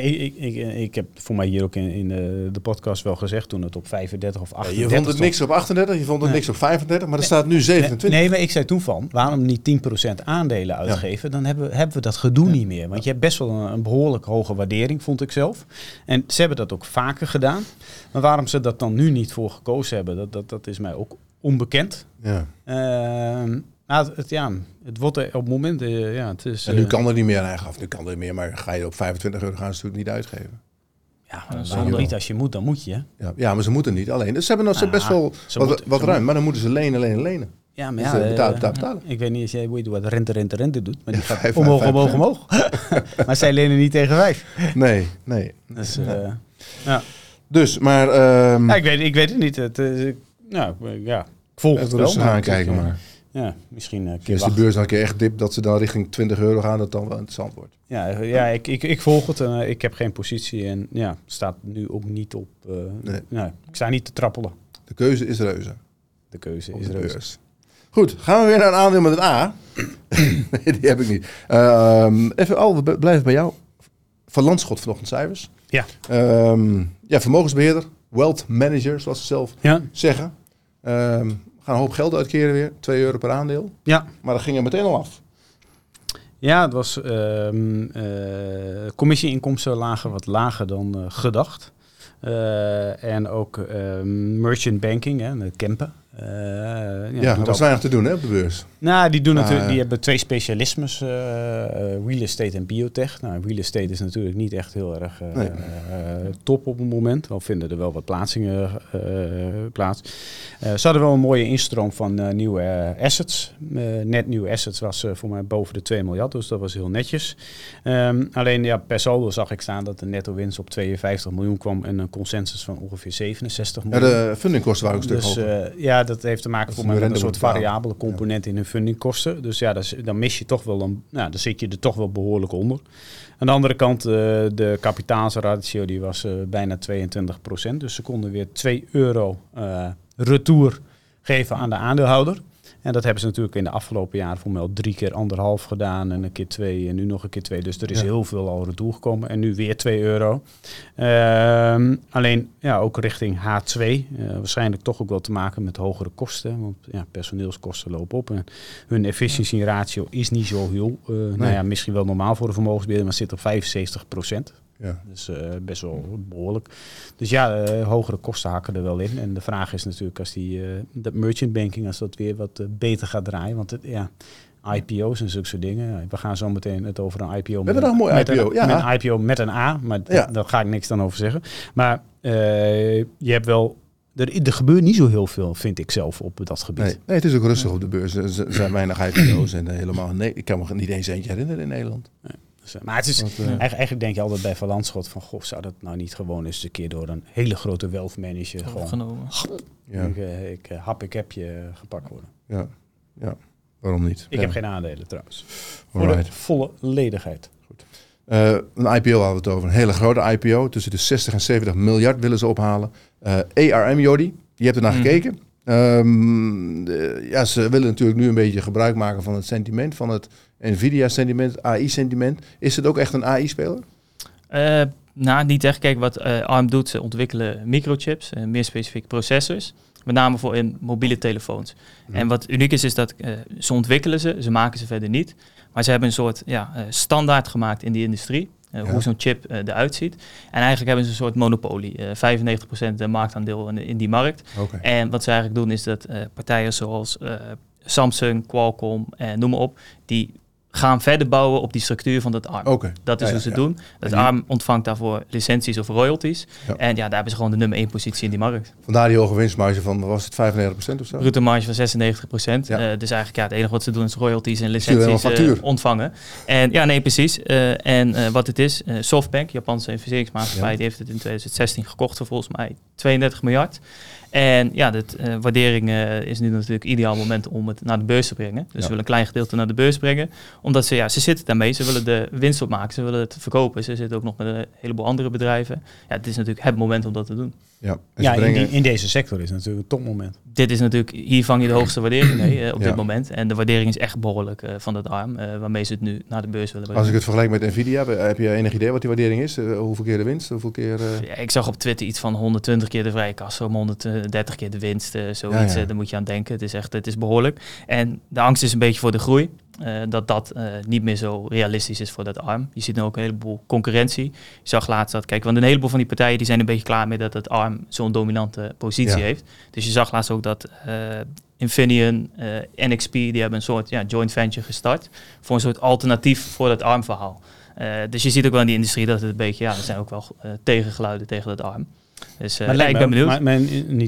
ik heb voor mij hier ook in de podcast wel gezegd toen het op 35 of 38 stond. Je vond het niks op 38, je vond het niks op 35, maar er staat nu 27. Nee, maar ik zei toen van, waarom niet 10% aandelen uitgeven? Dan hebben we dat gedoe niet meer. Want je hebt best wel een behoorlijk hoge waardering, vond ik zelf. En ze hebben dat ook vaker gedaan. Maar waarom ze dat dan nu niet voor gekozen hebben, dat is mij ook onbekend. Ja. Nou, het wordt op het moment... het is, en nu kan er niet meer eigenlijk af. Nu kan er meer, maar ga je op €25 gaan ze natuurlijk niet uitgeven. Ja, maar dan niet als je moet, dan moet je. Ja, maar ze moeten niet alleen. Dus ze hebben nog best wel wat ruim. Maar dan moeten ze lenen. Ja, maar dus betalen. Ik weet niet als jij weet wat rente doet. Maar die gaat omhoog. Maar zij lenen niet tegen 5. Nee. Dus, ja. Dus, maar... ik weet het niet. Het, ik volg het wel. Gaan kijken, maar... Ja, misschien een keer als de beurs dan een keer echt dipt dat ze dan richting €20 gaan, dat dan wel interessant wordt. Ja, ik volg het. Ik heb geen positie en staat nu ook niet op. Ik sta niet te trappelen. De keuze is reuze. Goed, gaan we weer naar een aandeel met een A. Nee, die heb ik niet. Even we blijven bij jou. Van Lanschot vanochtend cijfers. Ja. Vermogensbeheerder, wealth manager, zoals ze zelf zeggen. Gaan een hoop geld uitkeren weer, €2 per aandeel. Ja. Maar dat ging er meteen al af. Ja, het was commissieinkomsten lagen wat lager dan gedacht. En ook merchant banking, Kempen. Dat was weinig te doen op de beurs. Nou, die doen natuurlijk, die hebben twee specialismes: real estate en biotech. Nou, real estate is natuurlijk niet echt heel erg top op het moment. Al vinden er wel wat plaatsingen plaats. Ze hadden wel een mooie instroom van nieuwe assets. Net nieuwe assets was voor mij boven de 2 miljard, dus dat was heel netjes. Alleen per saldo zag ik staan dat de netto winst op 52 miljoen kwam en een consensus van ongeveer 67 miljoen. Ja, de fundingkosten waren ook een stuk hoger. Dat heeft te maken met een soort variabele component in hun fundingkosten. Dus dan mis je toch wel dan zit je er toch wel behoorlijk onder. Aan de andere kant, de kapitaalsratio die was bijna 22%. Dus ze konden weer €2 retour geven aan de aandeelhouder. En dat hebben ze natuurlijk in de afgelopen jaren voor mij al 3 keer 1,5 gedaan. En een keer 2 en nu nog een keer 2. Dus er is heel veel al retour gekomen. En nu weer €2. Alleen ook richting H2. Waarschijnlijk toch ook wel te maken met hogere kosten. Want personeelskosten lopen op. En hun efficiëntieratio is niet zo heel... misschien wel normaal voor de vermogensbeheerder, maar zit op 75%. Ja. Dus best wel behoorlijk. Dus hogere kosten hakken er wel in. En de vraag is natuurlijk als dat merchant banking, als dat weer wat beter gaat draaien. Want IPO's en zulke soort dingen. We gaan zo meteen het over een IPO. We hebben nog een mooi IPO. Met een IPO met een A, maar daar ga ik niks dan over zeggen. Maar je hebt wel... Er gebeurt niet zo heel veel, vind ik zelf, op dat gebied. Nee, het is ook rustig op de beurs. Er zijn weinig IPO's en helemaal... Nee, ik kan me niet eens eentje herinneren in Nederland. Nee. Maar het is, eigenlijk denk je altijd bij Van Lanschot van... Goh, zou dat nou niet gewoon eens een keer door een hele grote wealth manager... Opgenomen. Gewoon, ik heb je gepakt worden. Ja, waarom niet? Ik heb geen aandelen trouwens. Alright. Voor de volledigheid. Goed. Een IPO hadden we het over. Een hele grote IPO. Tussen de 60 en 70 miljard willen ze ophalen. ARM, Jordy, die hebt ernaar gekeken. Ze willen natuurlijk nu een beetje gebruik maken van het sentiment, van het Nvidia-sentiment, AI-sentiment. Is het ook echt een AI-speler? Niet echt. Kijk, wat ARM doet, ze ontwikkelen microchips, meer specifiek processors, met name voor in mobiele telefoons. En wat uniek is dat ze ontwikkelen ze maken ze verder niet. Maar ze hebben een soort standaard gemaakt in die industrie. Hoe zo'n chip eruit ziet. En eigenlijk hebben ze een soort monopolie. 95% de marktaandeel in die markt. Okay. En wat ze eigenlijk doen is dat partijen zoals Samsung, Qualcomm en noem maar op... die gaan verder bouwen op die structuur van dat ARM. Okay. Dat is hoe ze doen. Het ARM ontvangt daarvoor licenties of royalties. Ja. En ja, daar hebben ze gewoon de nummer 1 positie in die markt. Vandaar die hoge winstmarge van, was het 95% of zo? Bruto marge van 96%. Ja. Dus eigenlijk het enige wat ze doen is royalties en licenties ontvangen. En ja, nee, precies. Wat het is, SoftBank, Japanse investeringsmaatschappij, die heeft het in 2016 gekocht voor volgens mij 32 miljard. En ja, de waardering is nu natuurlijk een ideaal moment om het naar de beurs te brengen. Dus ze willen een klein gedeelte naar de beurs brengen. Omdat ze zitten daarmee. Ze willen de winst opmaken. Ze willen het verkopen. Ze zitten ook nog met een heleboel andere bedrijven. Ja, het is natuurlijk het moment om dat te doen. Ja, in deze sector is het natuurlijk een topmoment. Dit is natuurlijk, hier vang je de hoogste waardering mee op dit moment. En de waardering is echt behoorlijk van dat ARM. Waarmee ze het nu naar de beurs willen brengen. Als ik het vergelijk met Nvidia, heb je enig idee wat die waardering is? Hoeveel keer de winst? Hoeveel keer, Ja, ik zag op Twitter iets van 120 keer de vrije kas. 130 keer de winst. Zoiets, daar moet je aan denken. Het is behoorlijk. En de angst is een beetje voor de groei. Dat niet meer zo realistisch is voor dat ARM. Je ziet nu ook een heleboel concurrentie. Je zag laatst dat, want een heleboel van die partijen die zijn een beetje klaar mee dat het ARM zo'n dominante positie heeft. Dus je zag laatst ook dat Infineon, NXP, die hebben een soort joint venture gestart voor een soort alternatief voor dat ARM verhaal. Dus je ziet ook wel in die industrie dat het een beetje, er zijn ook wel tegengeluiden tegen dat ARM. Dus, ik ben benieuwd.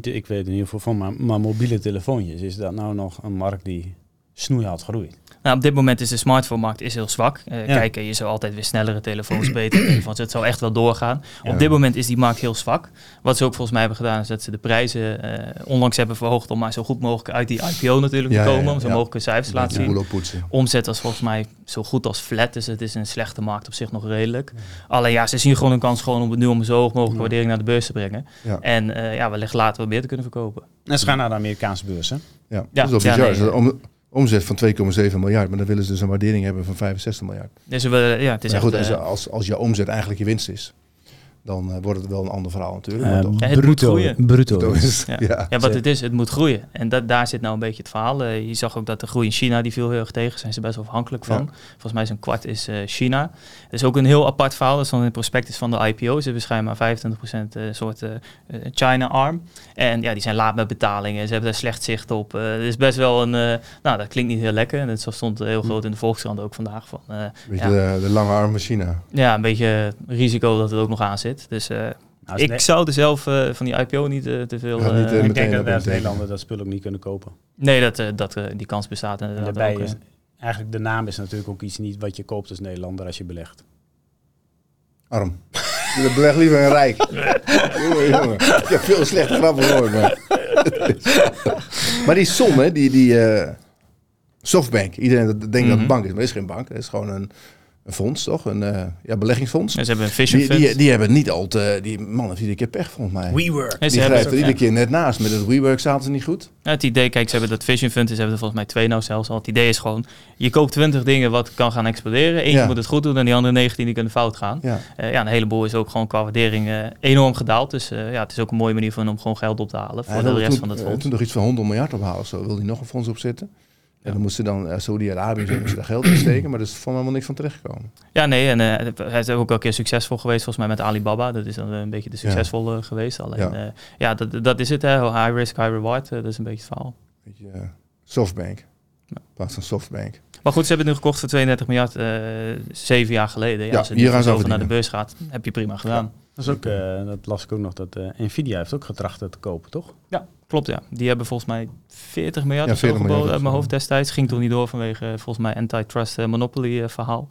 Ik weet in ieder geval van, maar mobiele telefoontjes, is dat nou nog een markt die snoeihard groeit? Nou, op dit moment is de smartphone-markt heel zwak. Kijk, je zou altijd weer snellere telefoons, betere telefoons. Het zou echt wel doorgaan. Ja. Op dit moment is die markt heel zwak. Wat ze ook volgens mij hebben gedaan, is dat ze de prijzen onlangs hebben verhoogd om maar zo goed mogelijk uit die IPO natuurlijk te komen. Om zo mogelijk cijfers te laten zien. Omzet was volgens mij zo goed als flat. Dus het is een slechte markt op zich nog redelijk. Ja. Alleen ze zien gewoon een kans om het nu om zo hoog mogelijk waardering naar de beurs te brengen. Ja. En wellicht later wat meer te kunnen verkopen. En ze gaan naar de Amerikaanse beurs, hè? Ja, dat is wel bizar. Omzet van 2,7 miljard, maar dan willen ze dus een waardering hebben van 65 miljard. Dus het is goed, als je omzet eigenlijk je winst is, dan wordt het wel een ander verhaal natuurlijk. Maar toch. Het moet groeien. Bruto is. Wat het is, het moet groeien. En daar zit nou een beetje het verhaal. Je zag ook dat de groei in China, die viel heel erg tegen. Zijn ze best wel afhankelijk van. Ja. Volgens mij is een kwart is China. Dat is ook een heel apart verhaal. Dat is dan in het prospectus van de IPO. Ze beschrijven maar 25% soort China-arm. En die zijn laat met betalingen. Ze hebben daar slecht zicht op. Het is best wel een... dat klinkt niet heel lekker. En dat stond heel groot in de Volkskrant ook vandaag. Van, de lange arm van China. Ja, een beetje risico dat het ook nog aan zit. Dus ik zou er zelf van die IPO niet te veel... ik denk dat de Nederlanders dat spul ook niet kunnen kopen. Nee, dat die kans bestaat. En daarbij ook, eigenlijk de naam is natuurlijk ook iets niet wat je koopt als Nederlander als je belegt. Arm. Je belegt liever een rijk. Jongen. Ik heb veel slechte grappen gehoord. Maar die som, hè, die SoftBank. Iedereen denkt dat het bank is, maar het is geen bank. Het is gewoon een fonds, toch? Een beleggingsfonds. Ja, ze hebben een Vision Fund. Die hebben niet altijd... Die man heeft iedere keer pech, volgens mij. WeWork. Ja, die grijpt er iedere keer net naast. Met het WeWork zaten ze niet goed. Ja, het idee, ze hebben dat Vision Fund. Ze hebben er volgens mij 2 nou zelfs al. Het idee is gewoon, je koopt 20 dingen wat kan gaan exploderen. Eentje moet het goed doen en die andere 19 die kunnen fout gaan. Ja. Een heleboel is ook gewoon qua waardering enorm gedaald. Dus het is ook een mooie manier om gewoon geld op te halen voor de rest van het fonds. Toen nog iets van 100 miljard ophalen of zo. Wil die nog een fonds opzetten? En dan moesten Saudi-Arabië daar geld in steken, maar er is van helemaal niks van terechtgekomen. Ja, nee, en hij is ook een keer succesvol geweest, volgens mij met Alibaba. Dat is dan een beetje de succesvolle geweest. Alleen, dat is het, hè. High risk, high reward, dat is een beetje het verhaal. SoftBank, plaats van SoftBank. Maar goed, ze hebben het nu gekocht voor 32 miljard 7 jaar geleden. Ja, als het hier over naar de beurs gaat, heb je prima gedaan. Ja. Dat is ook, dat las ik ook nog, dat Nvidia heeft ook getracht te kopen, toch? Ja. Klopt, ja. Die hebben volgens mij 40 miljard geboden uit mijn hoofd destijds. Ging toen niet door vanwege volgens mij antitrust monopoly verhaal.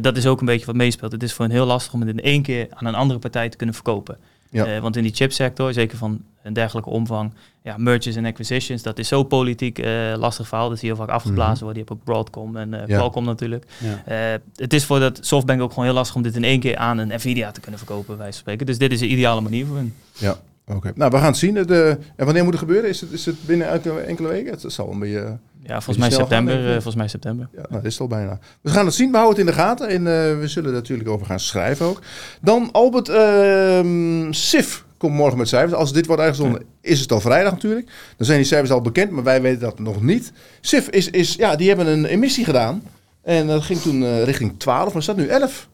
Dat is ook een beetje wat meespeelt. Het is voor hen heel lastig om het in één keer aan een andere partij te kunnen verkopen. Ja. Want in die chipsector, zeker van een dergelijke omvang, mergers en acquisitions, dat is zo politiek lastig verhaal. Dat is heel vaak afgeblazen worden. Je hebt ook Broadcom en Qualcomm natuurlijk. Ja. Het is voor dat SoftBank ook gewoon heel lastig om dit in één keer aan een Nvidia te kunnen verkopen, wij spreken. Dus dit is de ideale manier voor hen. Ja. Oké, nou we gaan het zien. En wanneer moet het gebeuren? Is het binnen enkele weken? Het zal een beetje... volgens mij september. Ja, dat is het al bijna. We gaan het zien, we houden het in de gaten. En we zullen er natuurlijk over gaan schrijven ook. Dan Albert, SIF komt morgen met cijfers. Als dit wordt uitgezonden, is het al vrijdag natuurlijk. Dan zijn die cijfers al bekend, maar wij weten dat nog niet. SIF die hebben een emissie gedaan. En dat ging toen richting 12, maar staat nu 11.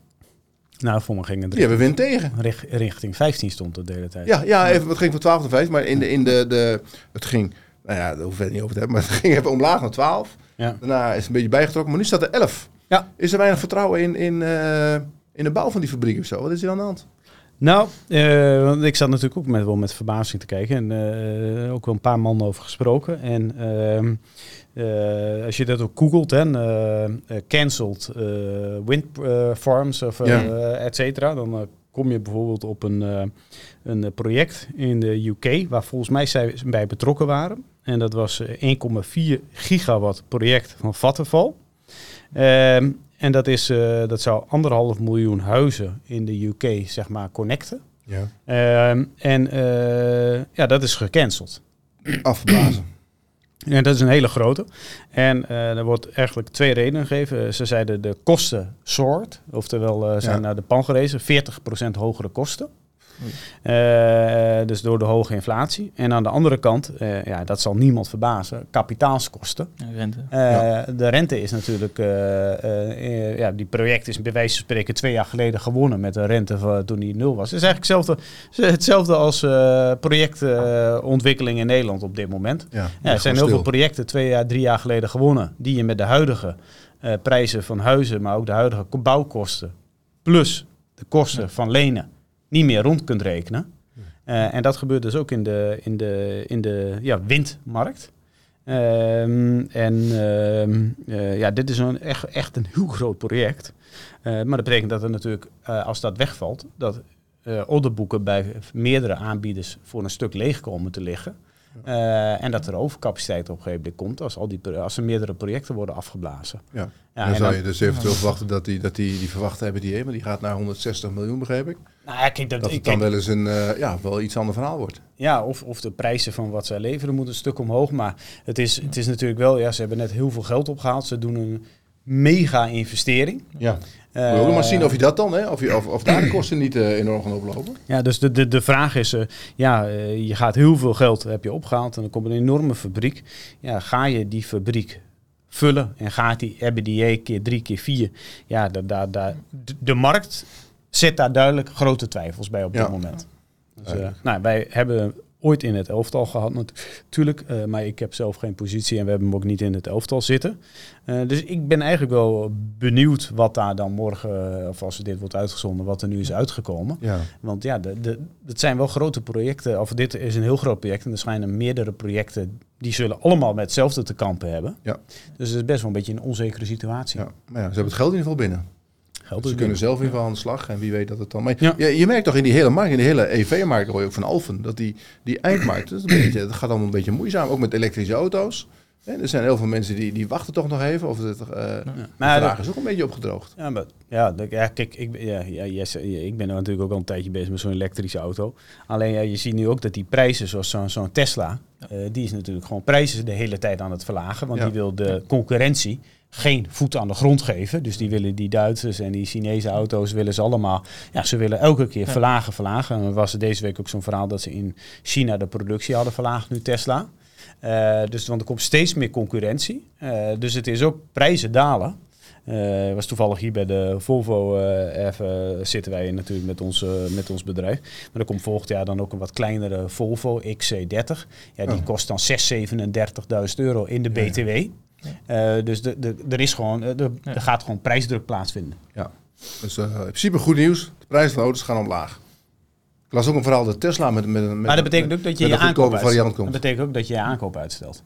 Nou, voor me ging het richting, hebben we wind tegen. Richting 15 stond het de hele tijd. Ja, even, het ging van 12 naar 15, maar het ging, daar hoef ik het niet over te hebben, maar het ging even omlaag naar 12. Ja. Daarna is het een beetje bijgetrokken, maar nu staat er 11. Ja. Is er weinig vertrouwen in de bouw van die fabriek of zo? Wat is er aan de hand? Nou, want ik zat natuurlijk ook wel met verbazing te kijken. En ook wel een paar mannen over gesproken. En als je dat ook googelt, hè, cancelled windfarms of et cetera, dan kom je bijvoorbeeld op een project in de UK, waar volgens mij zij bij betrokken waren. En dat was 1,4 gigawatt project van Vattenfall. En dat zou 1,5 miljoen huizen in de UK, zeg maar, connecten. Ja. Dat is gecanceld. Afblazen. En dat is een hele grote. En er wordt eigenlijk 2 redenen gegeven. Ze zeiden de kosten soort. Oftewel zijn naar de pan gerezen. 40% hogere kosten. Dus door de hoge inflatie. En aan de andere kant, dat zal niemand verbazen, kapitaalskosten. Rente. De rente is natuurlijk... die project is bij wijze van spreken 2 jaar geleden gewonnen met een rente van, toen die 0 was. Het is eigenlijk hetzelfde als projectontwikkeling in Nederland op dit moment. Ja, er zijn heel veel projecten 2 jaar, 3 jaar geleden gewonnen, die je met de huidige prijzen van huizen, maar ook de huidige bouwkosten, plus de kosten van lenen, niet meer rond kunt rekenen. En dat gebeurt dus ook in de windmarkt. Dit is echt een heel groot project. Maar dat betekent dat er natuurlijk, als dat wegvalt, dat orderboeken bij meerdere aanbieders voor een stuk leeg komen te liggen. En dat er overcapaciteit op een gegeven moment komt als er meerdere projecten worden afgeblazen. Ja. Ja, dan zou je dus eventueel verwachten dat die verwacht hebben die gaat naar 160 miljoen, begreep ik. Nou ja, kijk, dat het dan wel eens een wel iets ander verhaal wordt. Ja, of de prijzen van wat zij leveren moeten een stuk omhoog. Maar het is natuurlijk wel, ze hebben net heel veel geld opgehaald. Ze doen een mega investering. Ja. Wil je maar zien of je dat dan, hè? Of daar de kosten niet enorm gaan oplopen? Ja, dus de vraag is, je gaat heel veel geld heb je opgehaald en dan komt een enorme fabriek. Ja, ga je die fabriek vullen en gaat die EBITDA 3x4? Ja, de markt zet daar duidelijk grote twijfels bij op dit moment. Dus, wij hebben ooit in het elftal gehad natuurlijk. Maar ik heb zelf geen positie en we hebben hem ook niet in het elftal zitten. Dus ik ben eigenlijk wel benieuwd wat daar dan morgen, of als dit wordt uitgezonden, wat er nu is uitgekomen. Ja. Want het zijn wel grote projecten. Of dit is een heel groot project. En er schijnen meerdere projecten, die zullen allemaal met hetzelfde te kampen hebben. Ja. Dus het is best wel een beetje een onzekere situatie. Ja. Maar ze hebben het geld in ieder geval binnen. Ze kunnen zelf in ieder geval aan de slag en wie weet dat het dan... Maar je merkt toch in die hele markt, in de hele EV-markt, hoor je ook van Alfen, dat die eindmarkt, dat gaat allemaal een beetje moeizaam. Ook met elektrische auto's. En er zijn heel veel mensen die wachten toch nog even. Of de vraag is ook een beetje opgedroogd. Ja, maar, kijk, ik ben natuurlijk ook al een tijdje bezig met zo'n elektrische auto. Alleen je ziet nu ook dat die prijzen, zoals zo'n Tesla, die is natuurlijk gewoon prijzen de hele tijd aan het verlagen. Want die wil de concurrentie geen voet aan de grond geven. Dus die willen die Duitsers en die Chinese auto's willen ze allemaal... Ja, ze willen elke keer verlagen. En er was deze week ook zo'n verhaal dat ze in China de productie hadden verlaagd, nu Tesla. Want er komt steeds meer concurrentie. Dus het is ook prijzen dalen. Was toevallig hier bij de Volvo zitten wij natuurlijk met ons bedrijf. Maar er komt volgend jaar dan ook een wat kleinere Volvo XC30. Ja, die kost dan €637.000 in de BTW. Ja. Dus er is gewoon, er gaat gewoon prijsdruk plaatsvinden. Ja. Dus in principe goed nieuws. De prijzen van auto's gaan omlaag. Ik las ook een verhaal dat Tesla met een goedkope variant komt. Dat betekent ook dat je je aankoop uitstelt.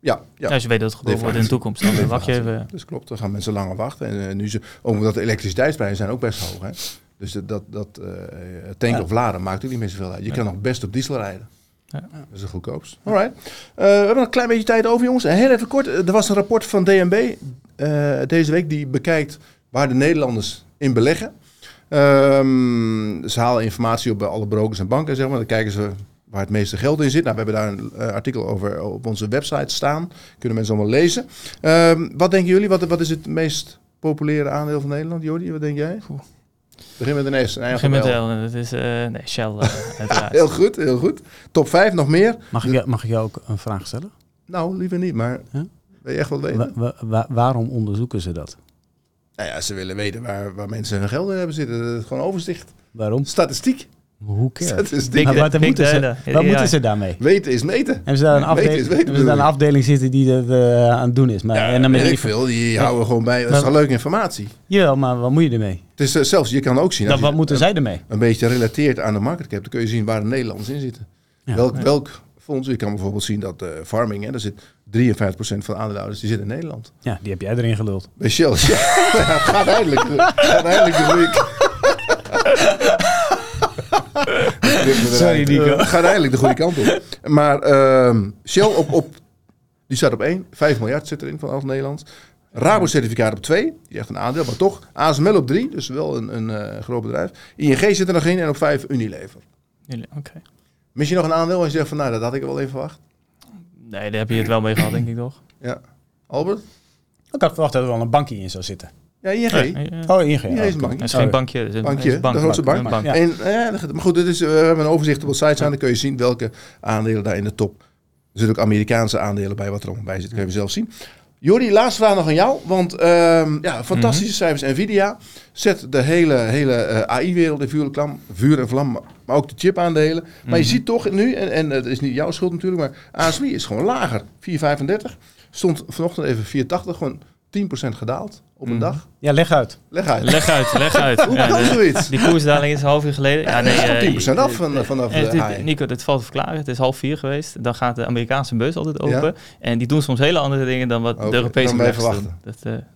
Ja. Als je weet dat het goedkoop wordt in de toekomst, dan wacht je even. Dus klopt, dan gaan mensen langer wachten. En nu omdat de elektriciteitsprijzen zijn ook best hoog. Hè? Dus dat tanken of laden maakt ook niet meer zoveel uit. Je kan nog best op diesel rijden. Ja. Dat is het goedkoopst. Alright. We hebben een klein beetje tijd over, jongens. Heel even kort, er was een rapport van DNB deze week die bekijkt waar de Nederlanders in beleggen. Ze halen informatie op bij alle brokers en banken, zeg maar. Dan kijken ze waar het meeste geld in zit. Nou, we hebben daar een artikel over op onze website staan. Kunnen mensen allemaal lezen. Wat denken jullie? Wat is het meest populaire aandeel van Nederland? Jordy, wat denk jij? Begin met een S. Begin met een L. Dat is Shell. Heel goed. Top 5, nog meer. Mag ik jou ook een vraag stellen? Nou, liever niet, maar wil je echt wat weten? Waarom onderzoeken ze dat? Nou ja, ze willen weten waar mensen hun geld in hebben zitten. Gewoon overzicht. Waarom? Statistiek. Hoe keer? Wat moeten ze daarmee? Weten is meten. Hebben ze daar een afdeling zitten die dat aan het doen is? Maar, ja, en dan ik veel. Die houden gewoon bij. Dat is wel leuke informatie. Ja, maar wat moet je ermee? Het is zelfs, je kan ook zien... Dan, wat moeten zij ermee? Een beetje relateerd aan de market cap. Dan kun je zien waar de Nederlanders in zitten. Ja, welk fonds? Je kan bijvoorbeeld zien dat farming... Daar zit 53% van de aandeelhouders die zitten in Nederland. Ja, die heb jij erin geluld. Bij Shell. Gaat eindelijk. Gaat eindelijk de week. Sorry, Nico. Gaat eigenlijk de goede kant op. Maar Shell die staat op 1. 5 miljard zit erin van half Nederland. Rabo-certificaat op 2. Die echt een aandeel, maar toch. ASML op 3. Dus wel een groot bedrijf. ING zit er nog in. En op 5 Unilever. Okay. Mis je nog een aandeel als je zegt van... dat had ik wel even verwacht. Nee, daar heb je het wel mee gehad, denk ik toch? Ja. Albert? Ik had verwacht dat er wel een bankje in zou zitten. Ja, ING. Oh, ING. ING is een bankje. Het is geen bankje. Het is een bank, de grootste bank. Ja. Maar goed, we hebben een overzicht op wat sites aan. Dan kun je zien welke aandelen daar in de top. Er zitten ook Amerikaanse aandelen bij, wat er allemaal bij zit. Dat kun je zelf zien. Jordy, laatste vraag nog aan jou. Want fantastische cijfers. Nvidia zet de hele AI-wereld in vuur en vlam. Maar ook de chipaandelen. Maar je ziet toch nu, en dat is niet jouw schuld natuurlijk, maar ASMI is gewoon lager. 4,35. Stond vanochtend even 4,80. Gewoon 10% gedaald op een dag. Ja, leg uit. Hoe kan zoiets? Die koersdaling is een half uur geleden. Ja, nee, 10% af vanaf de high. Nico, dat valt te verklaren. Het is 4:30 geweest. Dan gaat de Amerikaanse beurs altijd open. Ja? En die doen soms hele andere dingen dan wat de Europese beurs doen.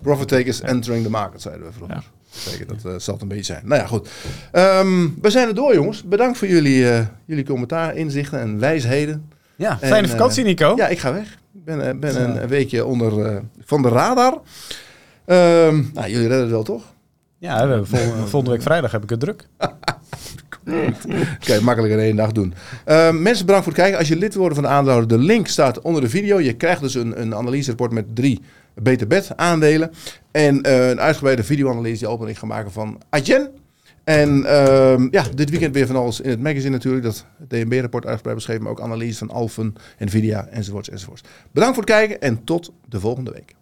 Profit takers entering the market, zeiden we vroeger. Ja. Dat zal het een beetje zijn. Nou ja, goed. We zijn er door, jongens. Bedankt voor jullie commentaar, inzichten en wijsheden. Ja, fijne vakantie, Nico. Ja, ik ga weg. Ik ben een weekje onder van de radar. Jullie redden het wel, toch? Ja, volgende week vrijdag heb ik het druk. Oké, makkelijk in één dag doen. Mensen, bedankt voor het kijken. Als je lid wordt van de aandeelhouder, de link staat onder de video. Je krijgt dus een analyserapport met 3 Beter Bed aandelen. En een uitgebreide videoanalyse die opening gaan maken van Adyen. En dit weekend weer van alles in het magazine natuurlijk. Dat DNB-rapport uitgebreid beschreven. Maar ook analyse van Alfen, Nvidia enzovoorts. Bedankt voor het kijken en tot de volgende week.